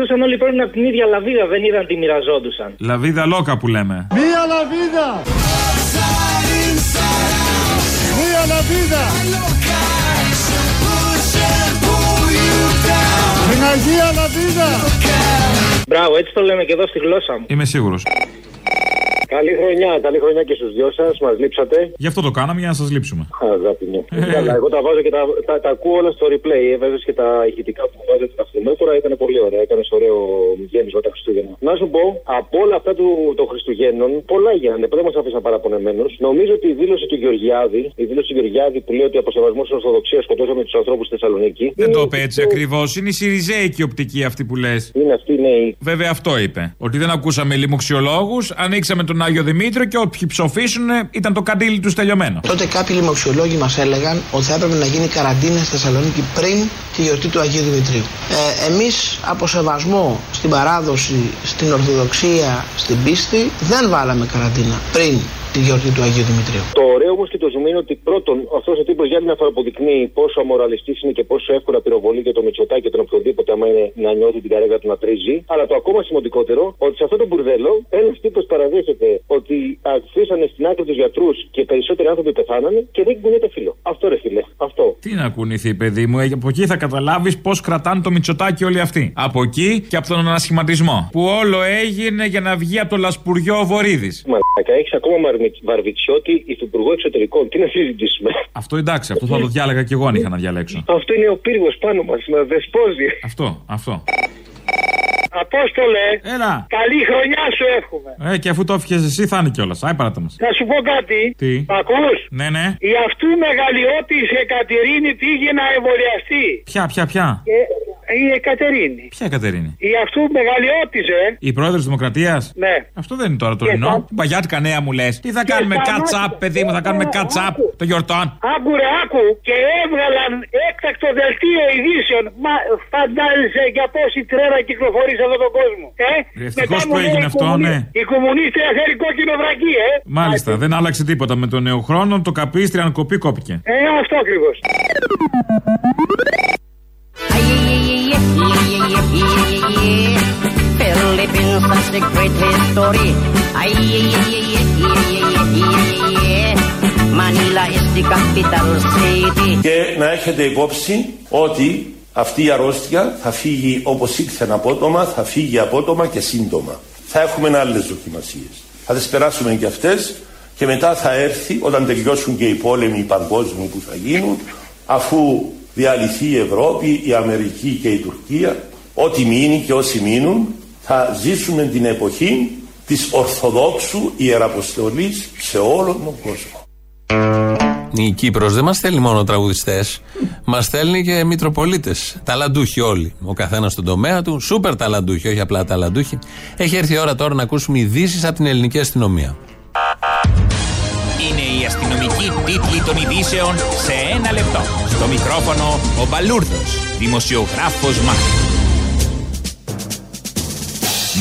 εκτός αν όλοι παίρνουν από την ίδια λαβίδα, δεν είδαν τι μοιραζόντουσαν. Λαβίδα λόκα που λέμε. Μία λαβίδα! Μία λαβίδα! Την Αγία Λαβίδα! Μπράβο, έτσι το λέμε και εδώ στη γλώσσα μου. Είμαι σίγουρος. Καλή χρονιά και στους δυο σας, μας λείψατε. Γι' αυτό το κάναμε, για να σας λείψουμε. Αγάπη μου. Καλά, εγώ τα βάζω και τα ακούω όλα στο replay. Έβαζες και τα ηχητικά που βάζετε τα Χριστουγεννιάτικα, ήταν πολύ ωραία. Έκανες ωραίο γέμισμα τα Χριστούγεννα. Να σου πω, από όλα αυτά των Χριστουγέννων, πολλά γίνανε. Δεν μας άφησαν παραπονεμένους. Νομίζω ότι η δήλωση του Γεωργιάδη που λέει ότι από σεβασμό στην Ορθοδοξία σκοτώσαμε τους ανθρώπους στη Θεσσαλονίκη. Δεν το είπε έτσι ακριβώς. Είναι η συριζέικη οπτική αυτή που λες. Είναι αυτή, ναι. Βέβαια αυτό είπε. Ότι δεν ακούσαμε λοιμοξιολόγους, ανοίξαμε τον Άγιο Δημήτριο και όποιοι ψοφήσουν ήταν το καντήλι τους τελειωμένο. Τότε κάποιοι λοιμοξιολόγοι μας έλεγαν ότι θα έπρεπε να γίνει καραντίνα στη Θεσσαλονίκη πριν τη γιορτή του Αγίου Δημητρίου. Εμείς από σεβασμό στην παράδοση, στην Ορθοδοξία, στην πίστη, δεν βάλαμε καραντίνα πριν τη γιορτή του Αγίου Δημητρίου. Το ωραίο όμως και το ζουμί είναι ότι πρώτον, αυτός ο τύπος για άλλη μια φορά αποδεικνύει πόσο αμοραλιστής είναι και πόσο εύκολα πυροβολεί για το Μητσοτάκη και τον οποιοδήποτε, άμα είναι να νιώθει την καρέγα του να τρίζει. Αλλά το ακόμα σημαντικότερο, ότι σε αυτό το μπουρδέλο ένας τύπος παραδέχεται ότι αφήσανε στην άκρη τους γιατρούς και περισσότεροι άνθρωποι πεθάνανε και δεν κουνιέται φίλο. Αυτό ρε φίλε. Αυτό. Τι να κουνηθεί, παιδί μου, από εκεί θα καταλάβεις πώς κρατάνε το Μητσοτάκη όλοι αυτοί. Από εκεί και από τον ανασχηματισμό. Που όλο έγινε για να βγει από το λασπουριό ο Βορίδης. Μαλάκα, έχεις ακόμα Βαρβιτσιώτη, υφυπουργό εξωτερικών. Τι να συζητήσουμε. Αυτό εντάξει, αυτό θα το διάλεγα κι εγώ αν είχα να διαλέξω. Αυτό είναι ο πύργος πάνω μας, να δεσπόζει. Αυτό. Απόστολε, έλα. Καλή χρονιά σου εύχομαι. Και αφού το έφυγες εσύ θα είναι κιόλας. Άι παράτα μας. Θα σου πω κάτι. Τι. Μ' ακούς? Ναι. Η αυτού μεγαλειώτης Εκατερίνη πήγε να εμβολιαστεί. Ποια. Η Εκατερίνη. Ποια Εκατερίνη? Η αυτού μεγαλειώτησε. Η πρόεδρος της Δημοκρατίας. Ναι. Αυτό δεν είναι τώρα τωρινό. Την παγιάτικα νέα μου λες. Τι θα κάνουμε κατσάπ, παιδί μου, θα κάνουμε κατσάπ το γιορτών. Άκου. Και έβγαλαν έκτακτο δελτίο ειδήσεων. Μα φαντάζεσαι για πόση τρέλα κυκλοφορεί σε αυτόν τον κόσμο. Ευτυχώς που έγινε αυτό, ναι. Η κομμουνίστρια θέλει κόκκινο βρακί, Μάλιστα. Δεν άλλαξε τίποτα με τον νέο χρόνο. Το καπίστρι αν κοπεί, κόπηκε. Αυτό ακριβώς. Philippines has a great history. Manila is the capital city. Και να έχετε υπόψη ότι αυτή η αρρώστια θα φύγει όπως ήρθε απότομα, θα φύγει απότομα και σύντομα. Θα έχουμε άλλες δοκιμασίες. Θα τις περάσουμε και αυτές και μετά θα έρθει όταν τελειώσουν και οι πόλεμοι οι παγκόσμιοι που θα γίνουν, αφού διαλυθεί η Ευρώπη, η Αμερική και η Τουρκία, ό,τι μείνει και όσοι μείνουν, θα ζήσουμε την εποχή της Ορθοδόξου Ιεραποστολής σε όλον τον κόσμο. Η Κύπρος δεν μας στέλνει μόνο τραγουδιστές, μας στέλνει και μητροπολίτες. Ταλαντούχοι όλοι, ο καθένας στον τομέα του, σούπερ ταλαντούχοι, όχι απλά ταλαντούχοι. Έχει έρθει η ώρα τώρα να ακούσουμε ειδήσεις από την ελληνική αστυνομία. Είναι η αστυνομική τίτλη των ειδήσεων σε 1 λεπτό. Στο μικρόφωνο ο Μπαλούρδος, δημοσιογράφος Μάρκος.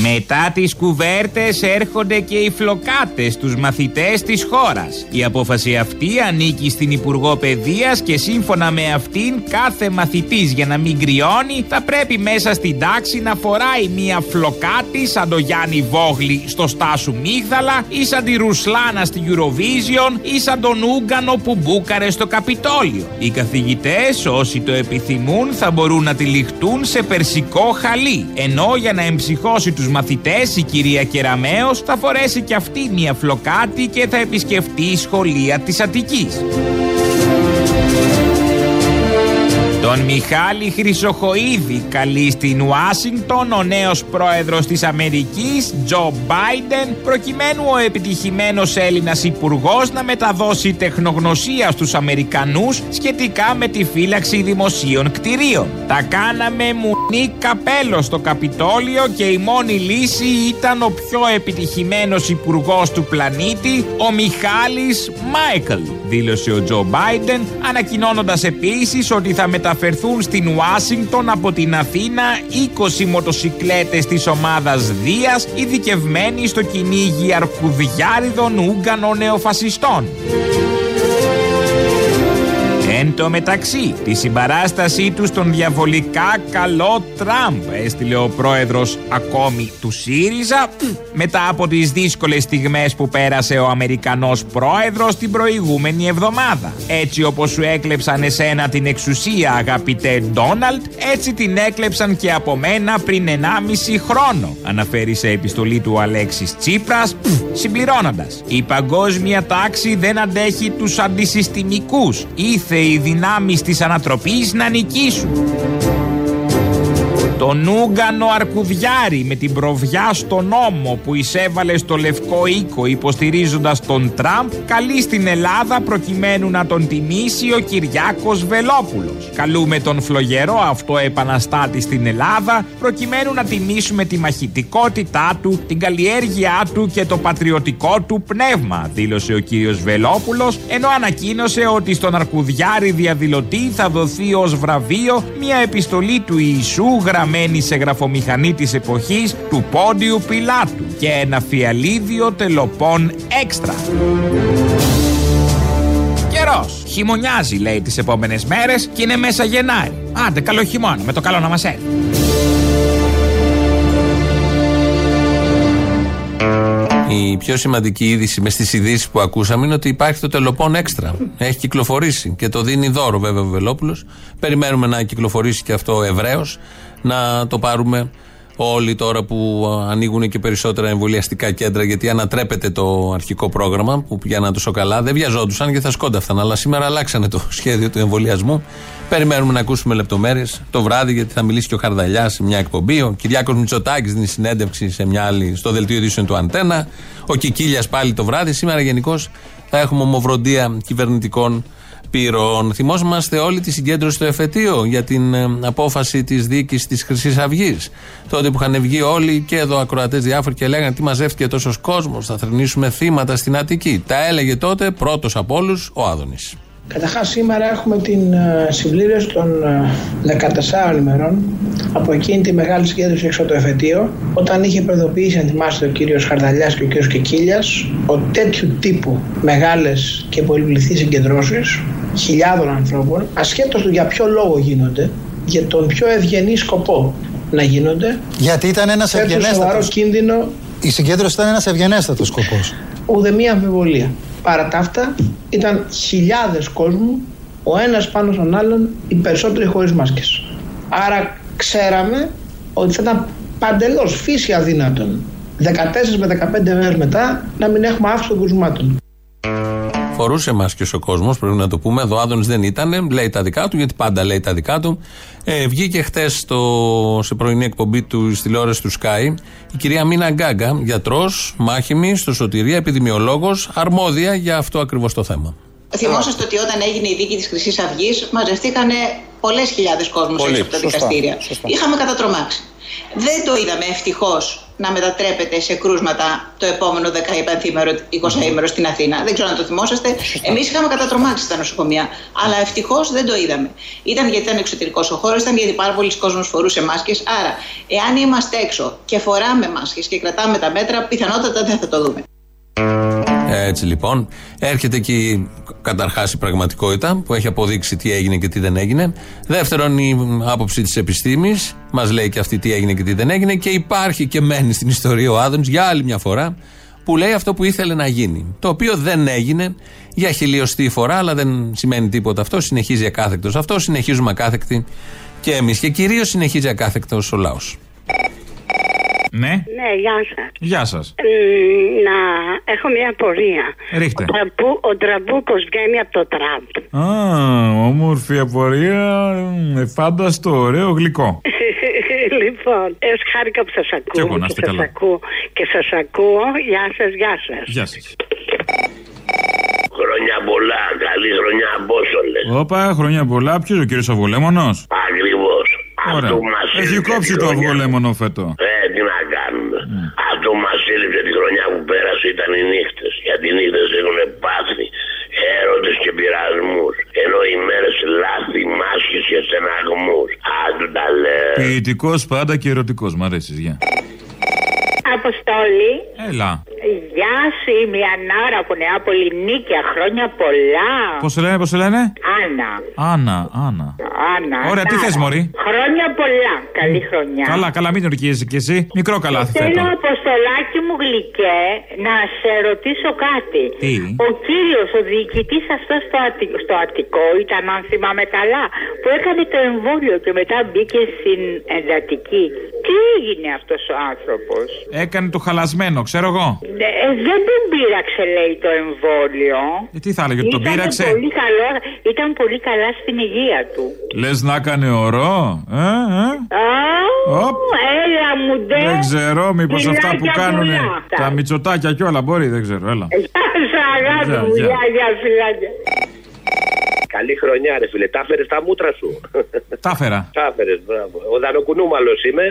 Μετά τις κουβέρτες έρχονται και οι φλοκάτες, τους μαθητές της χώρας. Η απόφαση αυτή ανήκει στην Υπουργό Παιδείας και σύμφωνα με αυτήν κάθε μαθητής, για να μην κρυώνει, θα πρέπει μέσα στην τάξη να φοράει μία φλοκάτη σαν το Γιάννη Βόγλη στο Στάσου Μίγδαλα ή σαν τη Ρουσλάνα στη Eurovision ή σαν τον Ούγκανο που μπούκαρε στο Καπιτόλιο. Οι καθηγητές, όσοι το επιθυμούν, θα μπορούν να τυλιχτούν σε περσικό χαλί, ενώ για να εμψυχώσει τους μαθητές, η κυρία Κεραμέως θα φορέσει κι αυτή μια φλοκάτη και θα επισκεφτεί σχολεία της Αττικής. Τον Μιχάλη Χρυσοχοίδη καλεί στην Ουάσιγκτον ο νέος πρόεδρος της Αμερικής, Τζο Μπάιντεν, προκειμένου ο επιτυχημένος Έλληνας υπουργός να μεταδώσει τεχνογνωσία στους Αμερικανούς σχετικά με τη φύλαξη δημοσίων κτηρίων. Τα κάναμε μουνί καπέλο στο Καπιτόλιο και η μόνη λύση ήταν ο πιο επιτυχημένος υπουργός του πλανήτη, ο Μιχάλης Μάικλ, δήλωσε ο Τζο Μπάιντεν, ανακοινώνοντας επίσης ότι θα μεταφερθούν στην Ουάσιγκτον από την Αθήνα 20 μοτοσικλέτες της ομάδας Δίας, ειδικευμένοι στο κυνήγι αρκουδιάριδων Ούγκανων νεοφασιστών. Εν τω μεταξύ, τη συμπαράστασή του στον διαβολικά καλό Τραμπ έστειλε ο πρόεδρος ακόμη του ΣΥΡΙΖΑ μετά από τις δύσκολες στιγμές που πέρασε ο Αμερικανός πρόεδρος την προηγούμενη εβδομάδα. Έτσι όπως σου έκλεψαν εσένα την εξουσία, αγαπητέ Ντόναλτ, έτσι την έκλεψαν και από μένα πριν 1,5 χρόνο, αναφέρει σε επιστολή του Αλέξης Τσίπρας, συμπληρώνοντας: η παγκόσμια τάξη δεν αντέχει τους αντισυστημικούς. Ήθε οι δυνάμεις της ανατροπής να νικήσουν. Τον Ούγκανο Αρκουδιάρη με την προβιά στον ώμο που εισέβαλε στο Λευκό Οίκο υποστηρίζοντας τον Τραμπ καλεί στην Ελλάδα προκειμένου να τον τιμήσει ο Κυριάκος Βελόπουλος. Καλούμε τον φλογερό αυτό επαναστάτη στην Ελλάδα προκειμένου να τιμήσουμε τη μαχητικότητά του, την καλλιέργειά του και το πατριωτικό του πνεύμα, δήλωσε ο κύριος Βελόπουλος, ενώ ανακοίνωσε ότι στον Αρκουδιάρη διαδηλωτή θα δοθεί ως βραβείο μια επιστολή του Ιησού γραμμένη σε γραφομηχανή της εποχής του Πόντιου Πιλάτου και ένα φιαλίδιο τελοπών έξτρα. Καιρός. Χειμωνιάζει, λέει, τις επόμενες μέρες και είναι μέσα Γενάρη. Άντε, καλό χειμώνα, με το καλό να μας έρθει. Η πιο σημαντική είδηση με στις ειδήσεις που ακούσαμε είναι ότι υπάρχει το τελοπών έξτρα. Έχει κυκλοφορήσει και το δίνει δώρο βέβαια ο Βελόπουλος. Περιμένουμε να κυκλοφορήσει και αυτό ευρέως. Να το πάρουμε όλοι τώρα που ανοίγουν και περισσότερα εμβολιαστικά κέντρα, γιατί ανατρέπεται το αρχικό πρόγραμμα που πηγαίναν τόσο καλά. Δεν βιαζόντουσαν και θα σκόνταφταν, αλλά σήμερα αλλάξανε το σχέδιο του εμβολιασμού. Περιμένουμε να ακούσουμε λεπτομέρειες το βράδυ, γιατί θα μιλήσει και ο Χαρδαλιάς σε μια εκπομπή. Ο Κυριάκος Μητσοτάκης δίνει συνέντευξη σε μια άλλη στο δελτίο ειδήσεων του Αντένα. Ο Κικίλιας πάλι το βράδυ. Σήμερα γενικώς θα έχουμε ομοβροντία κυβερνητικών πυρών. Θυμόμαστε όλοι τη συγκέντρωση στο Εφετείο για την απόφαση της δίκης της Χρυσής Αυγής. Τότε που είχαν βγει όλοι και εδώ ακροατές διάφοροι και λέγανε τι μαζεύτηκε τόσος κόσμος, θα θρηνήσουμε θύματα στην Αττική. Τα έλεγε τότε πρώτος από όλους ο Άδωνης. Καταρχάς, σήμερα έχουμε την συμπλήρωση των 14 ημερών από εκείνη τη μεγάλη συγκέντρωση έξω από το Εφετείο, όταν είχε προειδοποιήσει, αν θυμάστε, ο κύριος Χαρδαλιάς και ο κύριος Κικίλιας, ότι τέτοιου τύπου μεγάλες και πολυπληθείς συγκεντρώσεις χιλιάδων ανθρώπων, ασχέτως του για ποιο λόγο γίνονται, για τον πιο ευγενή σκοπό να γίνονται, γιατί ήταν ένας ευγενέστατος κίνδυνο. Η συγκέντρωση ήταν ένας ευγενέστατος σκοπός. Ούτε μία αμφιβολία. Παρά τα αυτά, ήταν χιλιάδες κόσμου, ο ένας πάνω στον άλλον, οι περισσότεροι χωρίς μάσκες. Άρα ξέραμε ότι θα ήταν παντελώς φύση αδύνατον 14 με 15 μέρες μετά να μην έχουμε αύξηση των κρουσμάτων. Φορούσε μάσκες ο κόσμος, πρέπει να το πούμε. Εδώ ο Άδωνης δεν ήταν, λέει τα δικά του, γιατί πάντα λέει τα δικά του. Βγήκε χθες σε πρωινή εκπομπή του τηλεόραση του Sky η κυρία Μίνα Γκάγκα, γιατρός, μάχημη στο Σωτηρία, επιδημιολόγος, αρμόδια για αυτό ακριβώς το θέμα. Θυμόσαστε ότι όταν έγινε η δίκη της Χρυσής Αυγής μαζευτήκανε πολλές χιλιάδες κόσμους από τα δικαστήρια. Σωστά. Είχαμε κατατρομάξει. Δεν το είδαμε ευτυχώς να μετατρέπεται σε κρούσματα το επόμενο 15-20 ημέρο στην Αθήνα. Δεν ξέρω αν το θυμόσαστε. Εμείς είχαμε κατατρομάξει τα νοσοκομεία. Αλλά ευτυχώς δεν το είδαμε. Ήταν γιατί ήταν εξωτερικός ο χώρος, ήταν γιατί πάρα πολλοί κόσμος φορούσε μάσκες. Άρα, εάν είμαστε έξω και φοράμε μάσκες και κρατάμε τα μέτρα, πιθανότατα δεν θα το δούμε. Έτσι λοιπόν, έρχεται εκεί καταρχάς η πραγματικότητα που έχει αποδείξει τι έγινε και τι δεν έγινε. Δεύτερον, η άποψη της επιστήμης μας λέει και αυτή τι έγινε και τι δεν έγινε. Και υπάρχει και μένει στην ιστορία ο Άδωνης για άλλη μια φορά που λέει αυτό που ήθελε να γίνει, το οποίο δεν έγινε για χιλιοστή φορά, αλλά δεν σημαίνει τίποτα αυτό. Συνεχίζει ακάθεκτος αυτό, συνεχίζουμε ακάθεκτη και εμείς. Και κυρίως συνεχίζει ακάθεκτος ο λαός. Ναι. Ναι, γεια σας. Γεια σας. Να έχω μια απορία. Ρίχτε. Ο Τραμπούκος βγαίνει από το Τραμπ. Α, όμορφη απορία. Φάνταστο, ωραίο, γλυκό. Λοιπόν, χάρηκα που σας ακούω. Και εγώ, να είστε καλά. Και σας ακούω. Γεια σας, γεια σας. Γεια σας. Χρονιά πολλά, καλή χρονιά, Απόστολε. Όπα, χρονιά πολλά. Ποιος ο κύριος Αυγολέμονος? Ακριβώς. Ωραία. Έχει κόψει το αυγολέμονο φέτο. Τι να κάνουμε. Αυτό μας έλειψε τη χρονιά που πέρασε ήταν οι νύχτες. Γιατί οι νύχτες έχουν πάθει έρωτες και πειρασμούς. Ενώ οι μέρες λάθη, μάσκες και στεναγμούς. Άντου τα λέω. Ποιητικός πάντα και ερωτικός. Μ' αρέσει, γεια. Αποστόλη. Έλα. Γεια σου, είμαι η Ανάρα από Νεάπολη, Νίκαια, χρόνια πολλά. Πώς λένε? Άννα. Ωραία, τι θες, μωρή? Χρόνια πολλά, καλή χρονιά. Καλά, μην ορκίζεσαι κι εσύ. Μικρό καλάθι θέλω. Θέλω, Αποστολάκι μου γλυκέ, να σε ρωτήσω κάτι. Τι? Ο κύριος, ο διοικητής αυτός στο Αττικό ήταν, αν θυμάμαι καλά, που έκανε το εμβόλιο και μετά μπήκε στην εντατική. Τι έγινε αυτός ο άνθρωπος? Έκανε το χαλασμένο, ξέρω εγώ. Δεν τον πείραξε, λέει, το εμβόλιο. Τι θα έλεγε, τον πείραξε? Ήταν πολύ καλά στην υγεία του. Λες να έκανε ωρό, έλα μου ντε. Δεν ξέρω, μήπως αυτά που κάνουν τα Μητσοτάκια κι όλα μπορεί, δεν ξέρω, έλα. Γεια σας, αγάπη μου, γεια, φιλάκια. Καλή χρονιά, ρε φίλε. Τα φέρες τα μούτρα σου. Τα φέρες, μπράβο. Ο Δανοκουνούμαλος είμαι.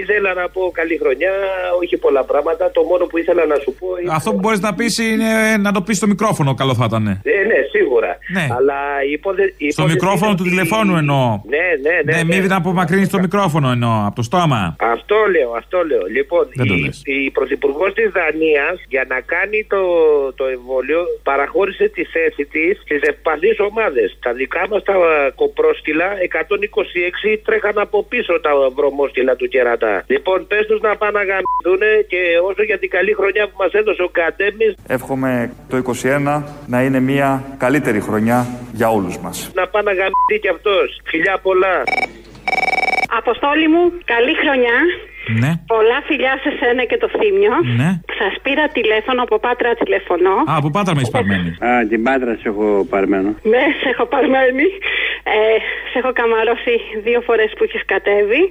Ήθελα να πω καλή χρονιά, όχι πολλά πράγματα. Το μόνο που ήθελα να σου πω είναι... Αυτό που μπορείς να πεις είναι να το πεις στο μικρόφωνο, καλό θα ήταν. Ναι, σίγουρα. Ναι. Αλλά στο μικρόφωνο του τηλεφώνου εννοώ. Ναι. Μην απομακρύνεις το μικρόφωνο εννοώ, από το στόμα. Αυτό λέω. Λοιπόν, η πρωθυπουργός της Δανίας για να κάνει το εμβόλιο παραχώρησε τη θέση της στις ευπαθείς ομάδες. Τα δικά μας τα κοπρόσκυλα 126 τρέχαν από πίσω τα βρωμόσκυλα του κερατά. Λοιπόν, πες τους να πάνε να γαμηθούνε και όσο για την καλή χρονιά που μας έδωσε ο Κατέμις. Εύχομαι το 21 να είναι μια καλύτερη χρονιά για όλους μας. Να πάνε να γαμηθεί κι αυτός. Φιλιά πολλά. Αποστόλη μου, καλή χρονιά. Ναι. Πολλά φιλιά σε σένα και το Θύμιο. Ναι. Σας πήρα τηλέφωνο, από Πάτρα τηλεφωνώ. Α, από Πάτρα με έχεις παρμένη. Α, την Πάτρα σε έχω παρμένο. Ναι, σε έχω παρμένη. Σε έχω καμαρώσει 2 φορές που έχεις κατέβει.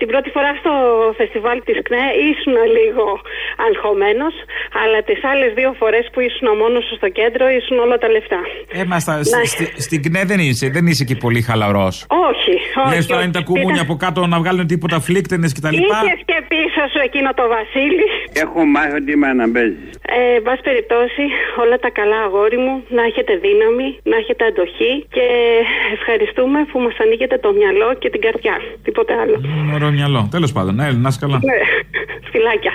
Την πρώτη φορά στο φεστιβάλ της ΚΝΕ ήσουν λίγο αγχωμένος, αλλά τις άλλες 2 φορές που ήσουν μόνος σου στο κέντρο ήσουν όλα τα λεφτά. Στην ΚΝΕ δεν είσαι και πολύ χαλαρός. Όχι. Λες τώρα είναι τα κουμούνια από κάτω να βγάλουν τίποτα φλίκτενες κτλ. Είχες και πίσω σου εκείνο το Βασίλη. Έχω μάθει ότι είμαι αναμπέζης. Εν πάση περιπτώσει, όλα τα καλά, αγόρι μου. Να έχετε δύναμη, να έχετε αντοχή. Και ευχαριστούμε που μας ανοίγετε το μυαλό και την καρδιά. Τίποτε άλλο. Ωραίο μυαλό. Τέλος πάντων, να είσαι καλά. Ναι, φιλάκια.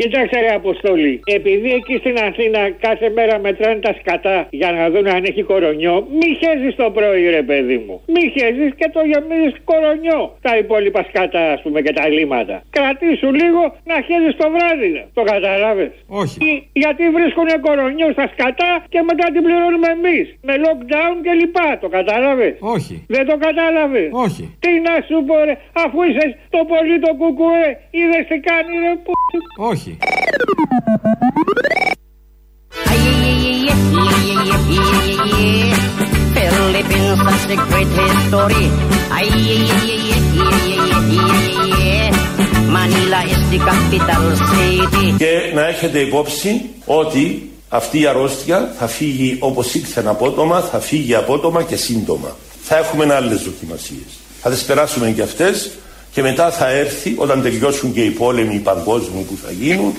Κοίταξε ρε Αποστόλη, επειδή εκεί στην Αθήνα κάθε μέρα μετράνε τα σκατά για να δουν αν έχει κορονιό, μη χέζεις το πρωί ρε παιδί μου. Μη χέζεις και το γεμίζεις κορονιό. Τα υπόλοιπα σκατά ας πούμε και τα λίματα. Κρατήσου λίγο να χέζεις το βράδυ. Το καταλάβες? Όχι. Γιατί βρίσκουν κορονιό στα σκατά και μετά την πληρώνουμε εμείς. Με lockdown και λοιπά. Το καταλάβες? Όχι. Δεν το κατάλαβες? Όχι. Τι να σου πω ρε, αφού είσαι το πολύ το κουκουέ, είδες τι κάνει ρε που... Όχι. Και να έχετε υπόψη ότι αυτή η αρρώστια θα φύγει όπως ήρθε απότομα, θα φύγει απότομα και σύντομα. θα έχουμε άλλες δοκιμασίες. Θα τις περάσουμε και αυτές και μετά θα έρθει, όταν τελειώσουν και οι πόλεμοι οι παγκόσμιοι που θα γίνουν,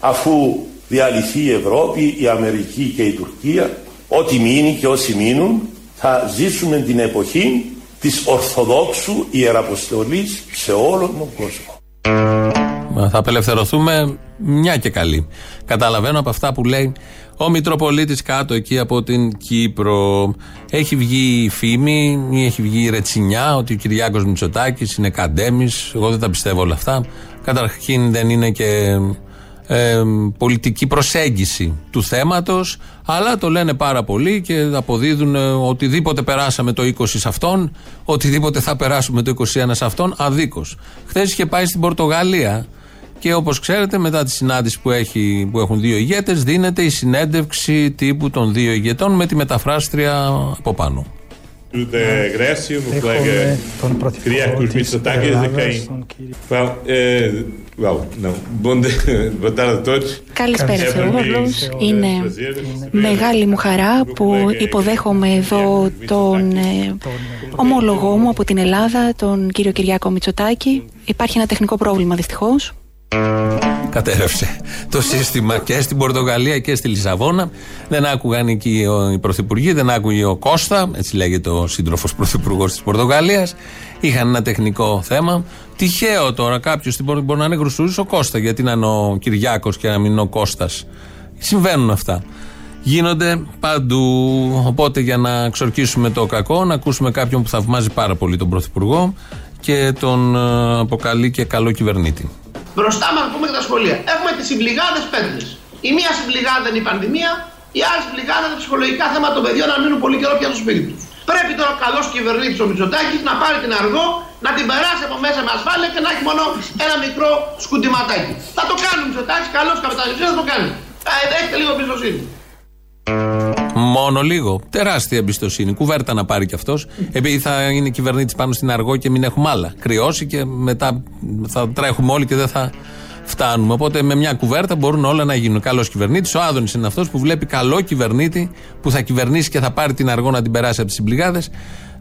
αφού διαλυθεί η Ευρώπη, η Αμερική και η Τουρκία, ό,τι μείνει και όσοι μείνουν, θα ζήσουμε την εποχή της Ορθοδόξου Ιεραποστολής σε όλον τον κόσμο. Θα απελευθερωθούμε μια και καλή. Καταλαβαίνω από αυτά που λέει ο Μητροπολίτης κάτω εκεί από την Κύπρο. Έχει βγει η φήμη ή έχει βγει η ρετσινιά ότι ο Κυριάκος Μητσοτάκης είναι καντέμις. Εγώ δεν τα πιστεύω όλα αυτά. Καταρχήν δεν είναι και πολιτική προσέγγιση του θέματος, αλλά το λένε πάρα πολύ και αποδίδουν οτιδήποτε περάσαμε το 20 σε αυτόν, οτιδήποτε θα περάσουμε το 21 σε αυτόν, αδίκως. Χθες είχε πάει στην Πορτογαλία και όπως ξέρετε μετά τη συνάντηση που έχουν δύο ηγέτες δίνεται η συνέντευξη τύπου των δύο ηγετών με τη μεταφράστρια από πάνω. Του Δεγρέσιου, μου λέγε Κυριάκος Μητσοτάκης, Καλησπέρα σε όλους. Είναι μεγάλη μου χαρά που υποδέχομαι εδώ τον ομόλογό μου από την Ελλάδα, τον κύριο Κυριάκο Μητσοτάκη. Υπάρχει ένα τεχνικό πρόβλημα δυστυχώς. Κατέρευσε το σύστημα και στην Πορτογαλία και στη Λισαβόνα. Δεν άκουγαν εκεί οι πρωθυπουργοί, δεν άκουγε ο Κώστα, έτσι λέγεται ο σύντροφος πρωθυπουργός της Πορτογαλίας. Είχαν ένα τεχνικό θέμα. Τυχαίο τώρα κάποιος στην Πορτογαλία μπορεί να είναι γρουσούρης ο Κώστα. Γιατί να είναι ο Κυριάκος και να μην είναι ο Κώστας. Συμβαίνουν αυτά. Γίνονται παντού. Οπότε για να ξορκίσουμε το κακό, να ακούσουμε κάποιον που θαυμάζει πάρα πολύ τον πρωθυπουργό και τον αποκαλεί και καλό κυβερνήτη. Μπροστά μας, πούμε, και τα σχολεία. Έχουμε τις συμπληγάδες πέντε. Η μία συμπληγάδα είναι η πανδημία, η άλλη συμπληγάδα είναι τα ψυχολογικά θέματα των παιδιών να μείνουν πολύ καιρό πια στο σπίτι τους. Πρέπει τώρα ο καλός κυβερνήτης ο Μητσοτάκης να πάρει την αργό, να την περάσει από μέσα με ασφάλεια και να έχει μόνο ένα μικρό σκουντιματάκι. Θα το κάνει ο Μητσοτάκης, καλός καπιταλιστής, θα το κάνει. Έχετε λίγο εμπιστοσύνη. Μόνο λίγο. Τεράστια εμπιστοσύνη. Κουβέρτα να πάρει κι αυτός. Επειδή θα είναι κυβερνήτης πάνω στην αργό και μην έχουμε άλλα. Κρυώσει και μετά θα τρέχουμε όλοι και δεν θα φτάνουμε. Οπότε με μια κουβέρτα μπορούν όλα να γίνουν. Καλός κυβερνήτης. Ο Άδωνης είναι αυτός που βλέπει καλό κυβερνήτη που θα κυβερνήσει και θα πάρει την αργό να την περάσει από τις συμπληγάδες.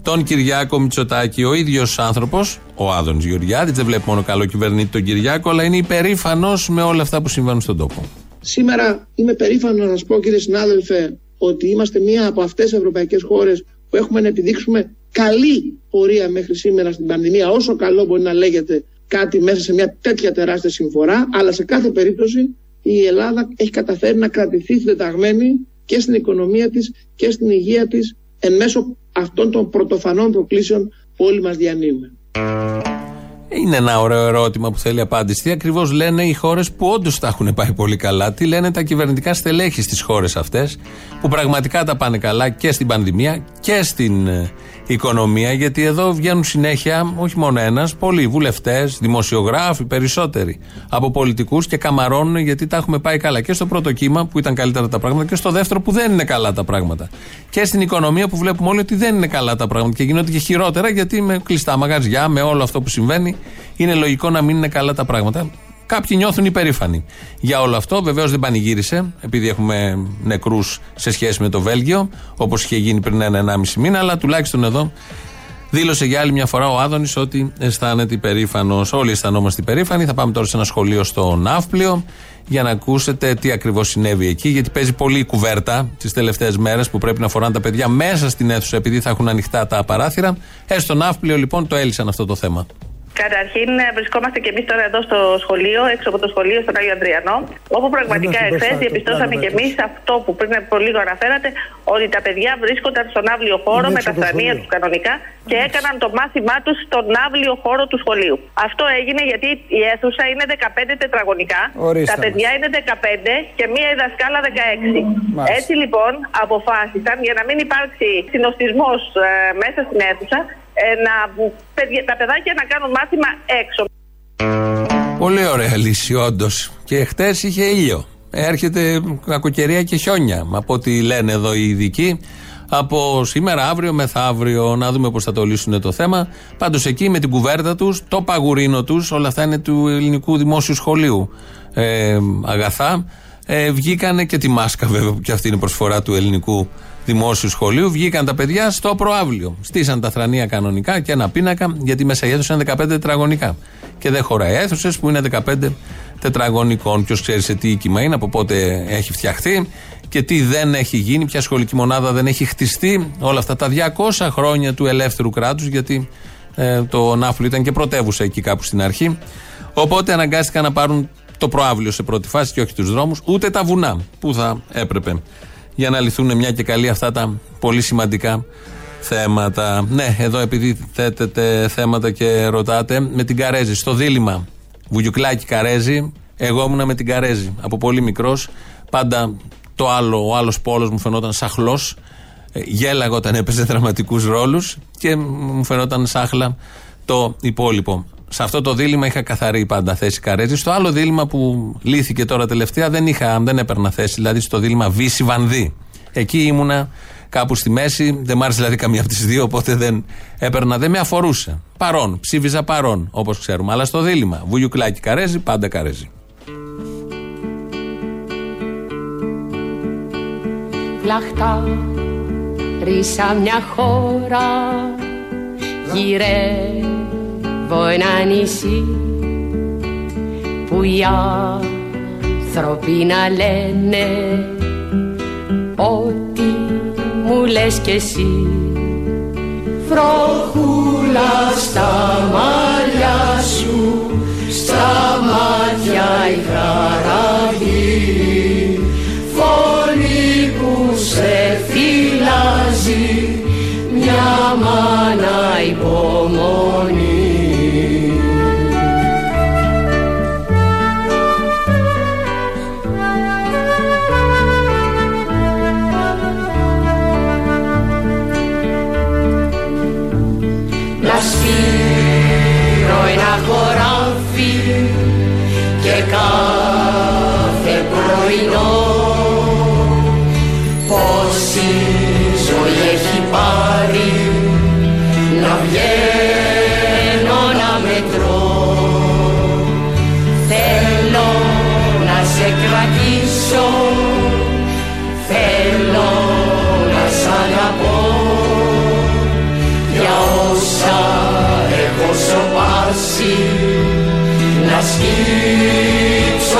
Τον Κυριάκο Μητσοτάκη, ο ίδιος άνθρωπος, ο Άδωνης Γεωργιάδης, δεν βλέπει μόνο καλό κυβερνήτη τον Κυριάκο, αλλά είναι υπερήφανος με όλα αυτά που συμβαίνουν στον τόπο. Σήμερα είμαι περήφανος να σας πω, κύριε συνάδελφε, ότι είμαστε μία από αυτές τις ευρωπαϊκές χώρες που έχουμε να επιδείξουμε καλή πορεία μέχρι σήμερα στην πανδημία, όσο καλό μπορεί να λέγεται κάτι μέσα σε μια τέτοια τεράστια συμφορά, αλλά σε κάθε περίπτωση η Ελλάδα έχει καταφέρει να κρατηθεί συντεταγμένη και στην οικονομία της και στην υγεία της εν μέσω αυτών των πρωτοφανών προκλήσεων που όλοι μας διανύουμε. Είναι ένα ωραίο ερώτημα που θέλει απάντηση. Τι ακριβώς λένε οι χώρες που όντως τα έχουν πάει πολύ καλά, τι λένε τα κυβερνητικά στελέχη στις χώρες αυτές, που πραγματικά τα πάνε καλά και στην πανδημία και στην οικονομία. Γιατί εδώ βγαίνουν συνέχεια, όχι μόνο ένας, πολλοί βουλευτές, δημοσιογράφοι, περισσότεροι από πολιτικούς και καμαρώνουν γιατί τα έχουμε πάει καλά και στο πρώτο κύμα που ήταν καλύτερα τα πράγματα και στο δεύτερο που δεν είναι καλά τα πράγματα. Και στην οικονομία που βλέπουμε όλοι ότι δεν είναι καλά τα πράγματα και γίνονται και χειρότερα γιατί με κλειστά μαγαζιά, με όλο αυτό που συμβαίνει. Είναι λογικό να μην είναι καλά τα πράγματα. Κάποιοι νιώθουν υπερήφανοι για όλο αυτό. Βεβαίως δεν πανηγύρισε, επειδή έχουμε νεκρούς σε σχέση με το Βέλγιο, όπως είχε γίνει πριν 1,5 μήνα. Αλλά τουλάχιστον εδώ δήλωσε για άλλη μια φορά ο Άδωνης ότι αισθάνεται υπερήφανος. Όλοι αισθανόμαστε υπερήφανοι. Θα πάμε τώρα σε ένα σχολείο στο Ναύπλιο για να ακούσετε τι ακριβώς συνέβη εκεί. Γιατί παίζει πολύ η κουβέρτα τις τελευταίες μέρες που πρέπει να φοράνε τα παιδιά μέσα στην αίθουσα, επειδή θα έχουν ανοιχτά τα παράθυρα. Στο Ναύπλιο λοιπόν το έλυσαν αυτό το θέμα. Καταρχήν, βρισκόμαστε και εμείς τώρα εδώ στο σχολείο, έξω από το σχολείο, στον Άγιο Αντριανό, όπου πραγματικά εχθές διαπιστώσαμε και εμείς αυτό που πριν από λίγο αναφέρατε, ότι τα παιδιά βρίσκονταν στον αύλιο χώρο με τα φρανία τους κανονικά και έκαναν το μάθημά τους στον αύλιο χώρο του σχολείου. Αυτό έγινε γιατί η αίθουσα είναι 15 τετραγωνικά, τα παιδιά είναι 15 και μία δασκάλα 16. Έτσι λοιπόν αποφάσισαν, για να μην υπάρξει συνοστισμός μέσα στην αίθουσα, τα παιδάκια να κάνουν μάθημα έξω. Πολύ ωραία λύση όντως. Και χτες είχε ήλιο. Έρχεται κακοκαιρία και χιόνια, από ό,τι λένε εδώ οι ειδικοί. Από σήμερα, αύριο, μεθαύριο, να δούμε πώς θα το λύσουν το θέμα. Πάντως εκεί με την κουβέρτα τους, το παγουρίνο τους, όλα αυτά είναι του ελληνικού δημόσιου σχολείου αγαθά, βγήκανε και τη μάσκα βέβαια, που και αυτή είναι προσφορά του ελληνικού δημόσιου σχολείου, βγήκαν τα παιδιά στο προαύλιο. Στήσαν τα θρανία κανονικά και ένα πίνακα, γιατί μέσα η αίθουσα είναι 15 τετραγωνικά. Και δεν χωράει αίθουσες που είναι 15 τετραγωνικών. Ποιος ξέρει σε τι οίκημα είναι, από πότε έχει φτιαχθεί και τι δεν έχει γίνει, ποια σχολική μονάδα δεν έχει χτιστεί. Όλα αυτά τα 200 χρόνια του ελεύθερου κράτους, γιατί το Ναύπλιο ήταν και πρωτεύουσα εκεί κάπου στην αρχή. Οπότε αναγκάστηκαν να πάρουν το προαύλιο σε πρώτη φάση και όχι τους δρόμους, ούτε τα βουνά που θα έπρεπε, για να λυθούν μια και καλή αυτά τα πολύ σημαντικά θέματα. Ναι, εδώ επειδή θέτετε θέματα και ρωτάτε, με την Καρέζη, στο δίλημμα Βουγιουκλάκη Καρέζη, εγώ ήμουνα με την Καρέζη από πολύ μικρός. Πάντα το άλλο, ο άλλος πόλος μου φαινόταν σαχλός, γέλαγα όταν έπαιζε δραματικούς ρόλους και μου φαινόταν σάχλα το υπόλοιπο. Σε αυτό το δίλημμα είχα καθαρή πάντα θέση Καρέζη. Στο άλλο δίλημμα που λύθηκε τώρα τελευταία δεν έπαιρνα θέση, δηλαδή στο δίλημμα Βύση Βανδύ. Εκεί ήμουνα κάπου στη μέση, δεν μ' άρεσε δηλαδή καμία από τις δύο, οπότε δεν έπαιρνα, δεν με αφορούσε. Παρόν, ψήφιζα παρόν, όπως ξέρουμε. Αλλά στο δίλημμα Βουγιουκλάκη Καρέζη, πάντα Καρέζη. Πλαχτά, ρίσα μια χώρα, γυρεύω ένα νησί που οι άνθρωποι να λένε ό,τι μου λες κι εσύ. Βροχούλα στα μαλλιά σου, στα μάτια η χαραγή, φωνή που σε φυλάζει, μια μάνα υπομονή. Κάθε πρωινό πόση ζωή έχει πάρει, να βγαίνω να μετρώ. Θέλω να σε κρατήσω, θέλω να σ' αγαπώ, για όσα έχω σοπάσει να σκύψω.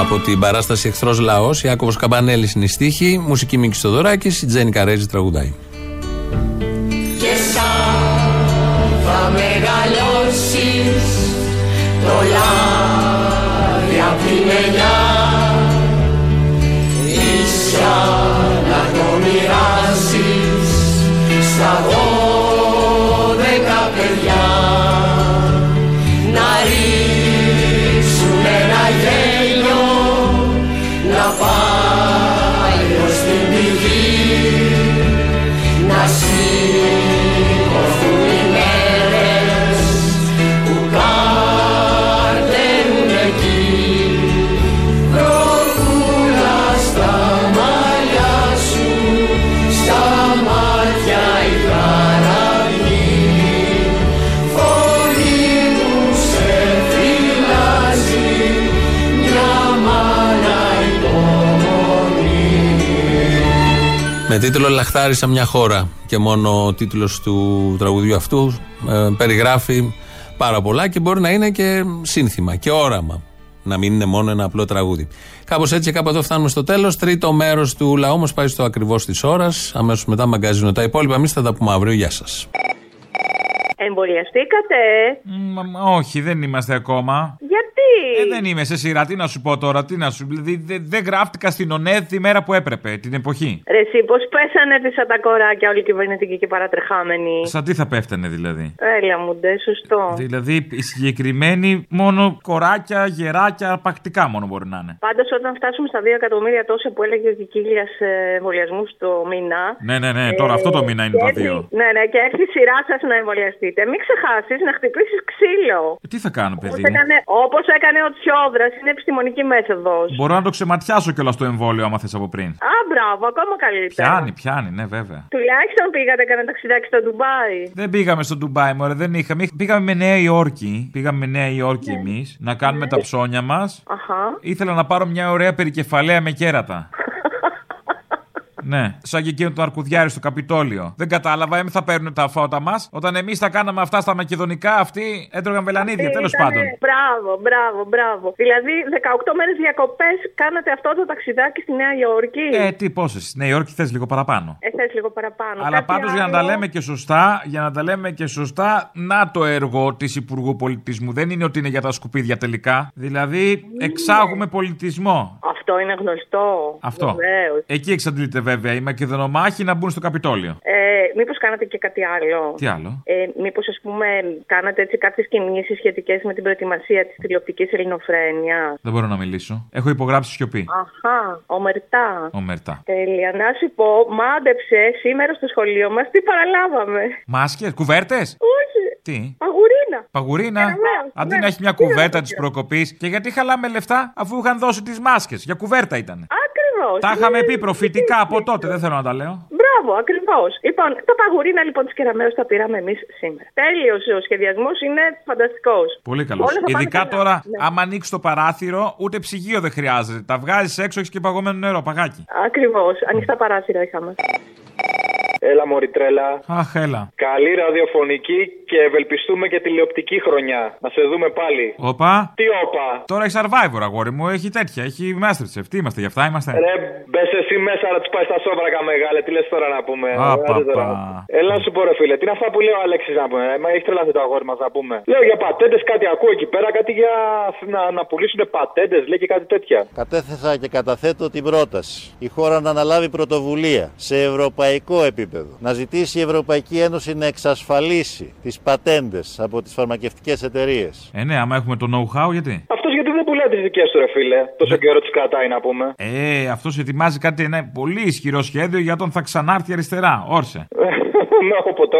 Από την παράσταση Εχθρός Λαός, Ιάκωβος Καμπανέλης είναι η στίχη, μουσική Μίκης Θεοδωράκης, η Τζένη Καρέζη τραγουδάει. Και σαν θα μεγαλώσεις το λάδι απ' τη μελιά, ίσια να το μοιράσεις στα 12 παιδιά, να ρίξουν ένα γέλιο, με τίτλο «Λαχτάρισα μια χώρα», και μόνο ο τίτλος του τραγουδιού αυτού περιγράφει πάρα πολλά και μπορεί να είναι και σύνθημα και όραμα, να μην είναι μόνο ένα απλό τραγούδι. Κάπως έτσι και κάπου εδώ φτάνουμε στο τέλος. Τρίτο μέρος του λαού μας πάει στο ακριβώς της ώρας, αμέσως μετά μαγκαζίνο. Τα υπόλοιπα εμείς θα τα πούμε αύριο. Γεια σας. Εμβολιαστήκατε? Όχι, δεν είμαστε ακόμα. Γιατί? Δεν είμαι σε σειρά, τι να σου πω τώρα, τι να σου. Δεν γράφτηκα στην ΟΝΕΔ τη μέρα που έπρεπε, την εποχή. Ρε εσύ, πώς πέσανε τη σαν τα κοράκια όλοι οι κυβερνητικοί και παρατρεχάμενοι. Σαν τι θα πέφτανε δηλαδή. Έλα μου, ντε, σωστό. Δηλαδή οι συγκεκριμένοι μόνο κοράκια, γεράκια, πακτικά μόνο μπορεί να είναι. Πάντως όταν φτάσουμε στα 2 εκατομμύρια τόσο που έλεγε ο Κικίλιας εμβολιασμούς το μήνα. Ναι, τώρα αυτό το μήνα είναι τα 2. Ναι, και έρθει η σειρά σας να εμβολιαστείτε. Μην ξεχάσεις να χτυπήσεις ξύλο. Τι θα κάνω, παιδί. Όπως έκανε ο Τσιόδρας, είναι επιστημονική μέθοδος. Μπορώ να το ξεματιάσω κιόλας το εμβόλιο, άμα θες από πριν. Α, μπράβο, ακόμα καλύτερα. Πιάνει, ναι, βέβαια. Τουλάχιστον πήγατε κανένα ταξιδάκι στο Ντουμπάι. Δεν πήγαμε στο Ντουμπάι, μωρέ, δεν είχαμε. Πήγαμε με Νέα Υόρκη. Ναι. Εμείς να κάνουμε τα ψώνια μας. Ήθελα να πάρω μια ωραία περικεφαλαία με κέρατα. Ναι, σαν και εκείνο το αρκουδιάρι στο Καπιτόλιο. Δεν κατάλαβα, θα παίρνουν τα φώτα μας. Όταν εμείς τα κάναμε αυτά στα μακεδονικά, αυτοί έτρωγαν βελανίδια, τέλος πάντων. Μπράβο. Δηλαδή, 18 μέρες διακοπές κάνατε αυτό το ταξιδάκι στη Νέα Υόρκη. Πόσες. Στη Νέα Υόρκη θες λίγο παραπάνω. Θες λίγο παραπάνω. Αλλά πάντως, για να τα λέμε και σωστά, να το έργο της Υπουργού Πολιτισμού. Δεν είναι ότι είναι για τα σκουπίδια τελικά. Δηλαδή, εξάγουμε πολιτισμό. Αυτό είναι γνωστό. Αυτό. Εκεί εξαντλείται βέβαια οι Μακεδονομάχοι να μπουν στο Καπιτόλιο. Μήπως κάνατε και κάτι άλλο. Τι άλλο. Μήπως ας πούμε κάνατε έτσι κάποιες κινήσεις σχετικές με την προετοιμασία της τηλεοπτικής ελληνοφρένειας. Δεν μπορώ να μιλήσω. Έχω υπογράψει σιωπή. Αχά, ομερτά. Τέλεια. Να σου πω, μάντεψε σήμερα στο σχολείο μας τι παραλάβαμε. Μάσκες, κουβέρτες. Όχι. Τι. Παγουρίνα. Αντί να έχει μια κουβέρτα τη προκοπή. Και γιατί χαλάμε λεφτά αφού είχαν δώσει τις μάσκες. Για κουβέρτα ήταν. Ακριβώς. Τα είχαμε πει προφητικά από τότε, δεν θέλω να τα λέω. Μπράβο, ακριβώς. Λοιπόν, τα παγουρίνα λοιπόν της Κεραμέως τα πήραμε εμείς σήμερα. Τέλειος, ο σχεδιασμός είναι φανταστικός. Πολύ καλός. Ειδικά τώρα, άμα ανοίξει το παράθυρο, ούτε ψυγείο δεν χρειάζεται. Τα βγάζεις έξω, έχεις και παγωμένο νερό, παγάκι. Ακριβώς. Ανοιχτά παράθυρα είχαμε. Έλα μωρή τρέλα. Αχ, έλα. Καλή ραδιοφωνική και ευελπιστούμε και τηλεοπτική χρονιά. Να σε δούμε πάλι. Όπα. Τι όπα. Τώρα έχει Survivor, αγόρι μου. Έχει τέτοια. Έχει Masterchef. Τι είμαστε γι' αυτά, είμαστε. Ρε, μπες εσύ μέσα να του πάει στα σόβρακα μεγάλε. Τι λες τώρα να πούμε. Έλα να σου πω, ρε φίλε. Τι είναι αυτά που λέει ο Αλέξης να πούμε. Μα έχει τρελαθεί το αγόρι μας να πούμε. Λέω για πατέντες κάτι ακούω εκεί πέρα. Κάτι για να πουλήσουν πατέντες. Λέει και κάτι τέτοια. Κατέθεσα και καταθέτω την πρόταση. Η χώρα να αναλάβει πρωτοβουλία σε ευρωπαϊκό επίπεδο. Να ζητήσει η Ευρωπαϊκή Ένωση να εξασφαλίσει τις πατέντες από τις φαρμακευτικές εταιρείες. Ναι, άμα έχουμε το know-how, γιατί. Αυτός γιατί δεν πουλάει τις δικές του, ρε φίλε. Τόσο καιρό τις κρατάει, να πούμε. Αυτός ετοιμάζει κάτι, ένα πολύ ισχυρό σχέδιο για τον θα ξανάρθει αριστερά. Όρσε.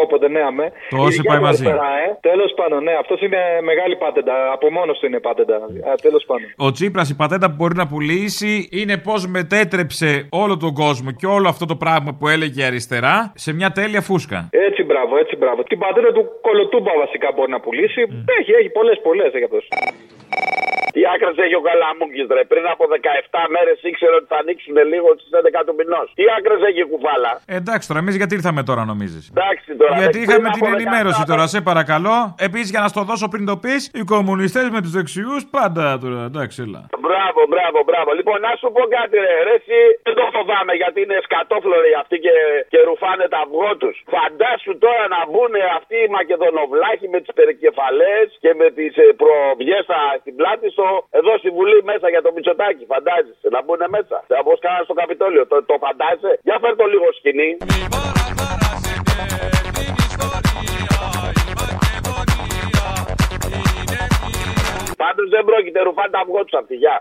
Όποτε, ναι, αμέ. Το όσε πάει μαζί. Τέλος πάντων, ναι, αυτός είναι μεγάλη πατέντα. Από μόνος του είναι πατέντα. Τέλος πάντων. Ο Τσίπρας, η πατέντα που μπορεί να πουλήσει είναι πώς μετέτρεψε όλο τον κόσμο και όλο αυτό το πράγμα που έλεγε αριστερά σε μια τέλεια φούσκα. Έτσι, μπράβο. Την πατέντα του Κολοτούμπα βασικά μπορεί να πουλήσει. Έχει πολλές έχει αυτός. Η άκρα έχει ο Καλαμούκης, ρε. Πριν από 17 μέρες ήξερε ότι θα ανοίξουν λίγο στις 11 του μηνός. Η άκρα έχει η κουβάλα. Εντάξει τώρα, εμείς γιατί ήρθαμε τώρα, νομίζεις. Γιατί είχαμε την ενημέρωση τώρα, σε παρακαλώ. Επίσης, για να στο δώσω πριν το πεις, οι κομμουνιστές με τους δεξιούς πάντα τώρα. Εντάξει, έλα. Μπράβο. Λοιπόν, να σου πω κάτι, ρε. Εσύ δεν το φοβάμαι γιατί είναι σκατόφλωροι αυτοί και ρουφάνε τα αυγό του. Φαντάσου τώρα να μπουν αυτοί οι Μακεδονοβλάχοι με τις περικεφαλές και με τις προβιές στην πλάτη στο. Εδώ στη Βουλή μέσα για το Μητσοτάκη, φαντάζεσαι να μπουν μέσα. Θα μπω σκάνα στο Καπιτόλιο, το φαντάζεσαι. Για φέρ' το λίγο σκηνή. Πάντως δεν πρόκειται ρουφάντα αυγό τους αυτοί, γεια.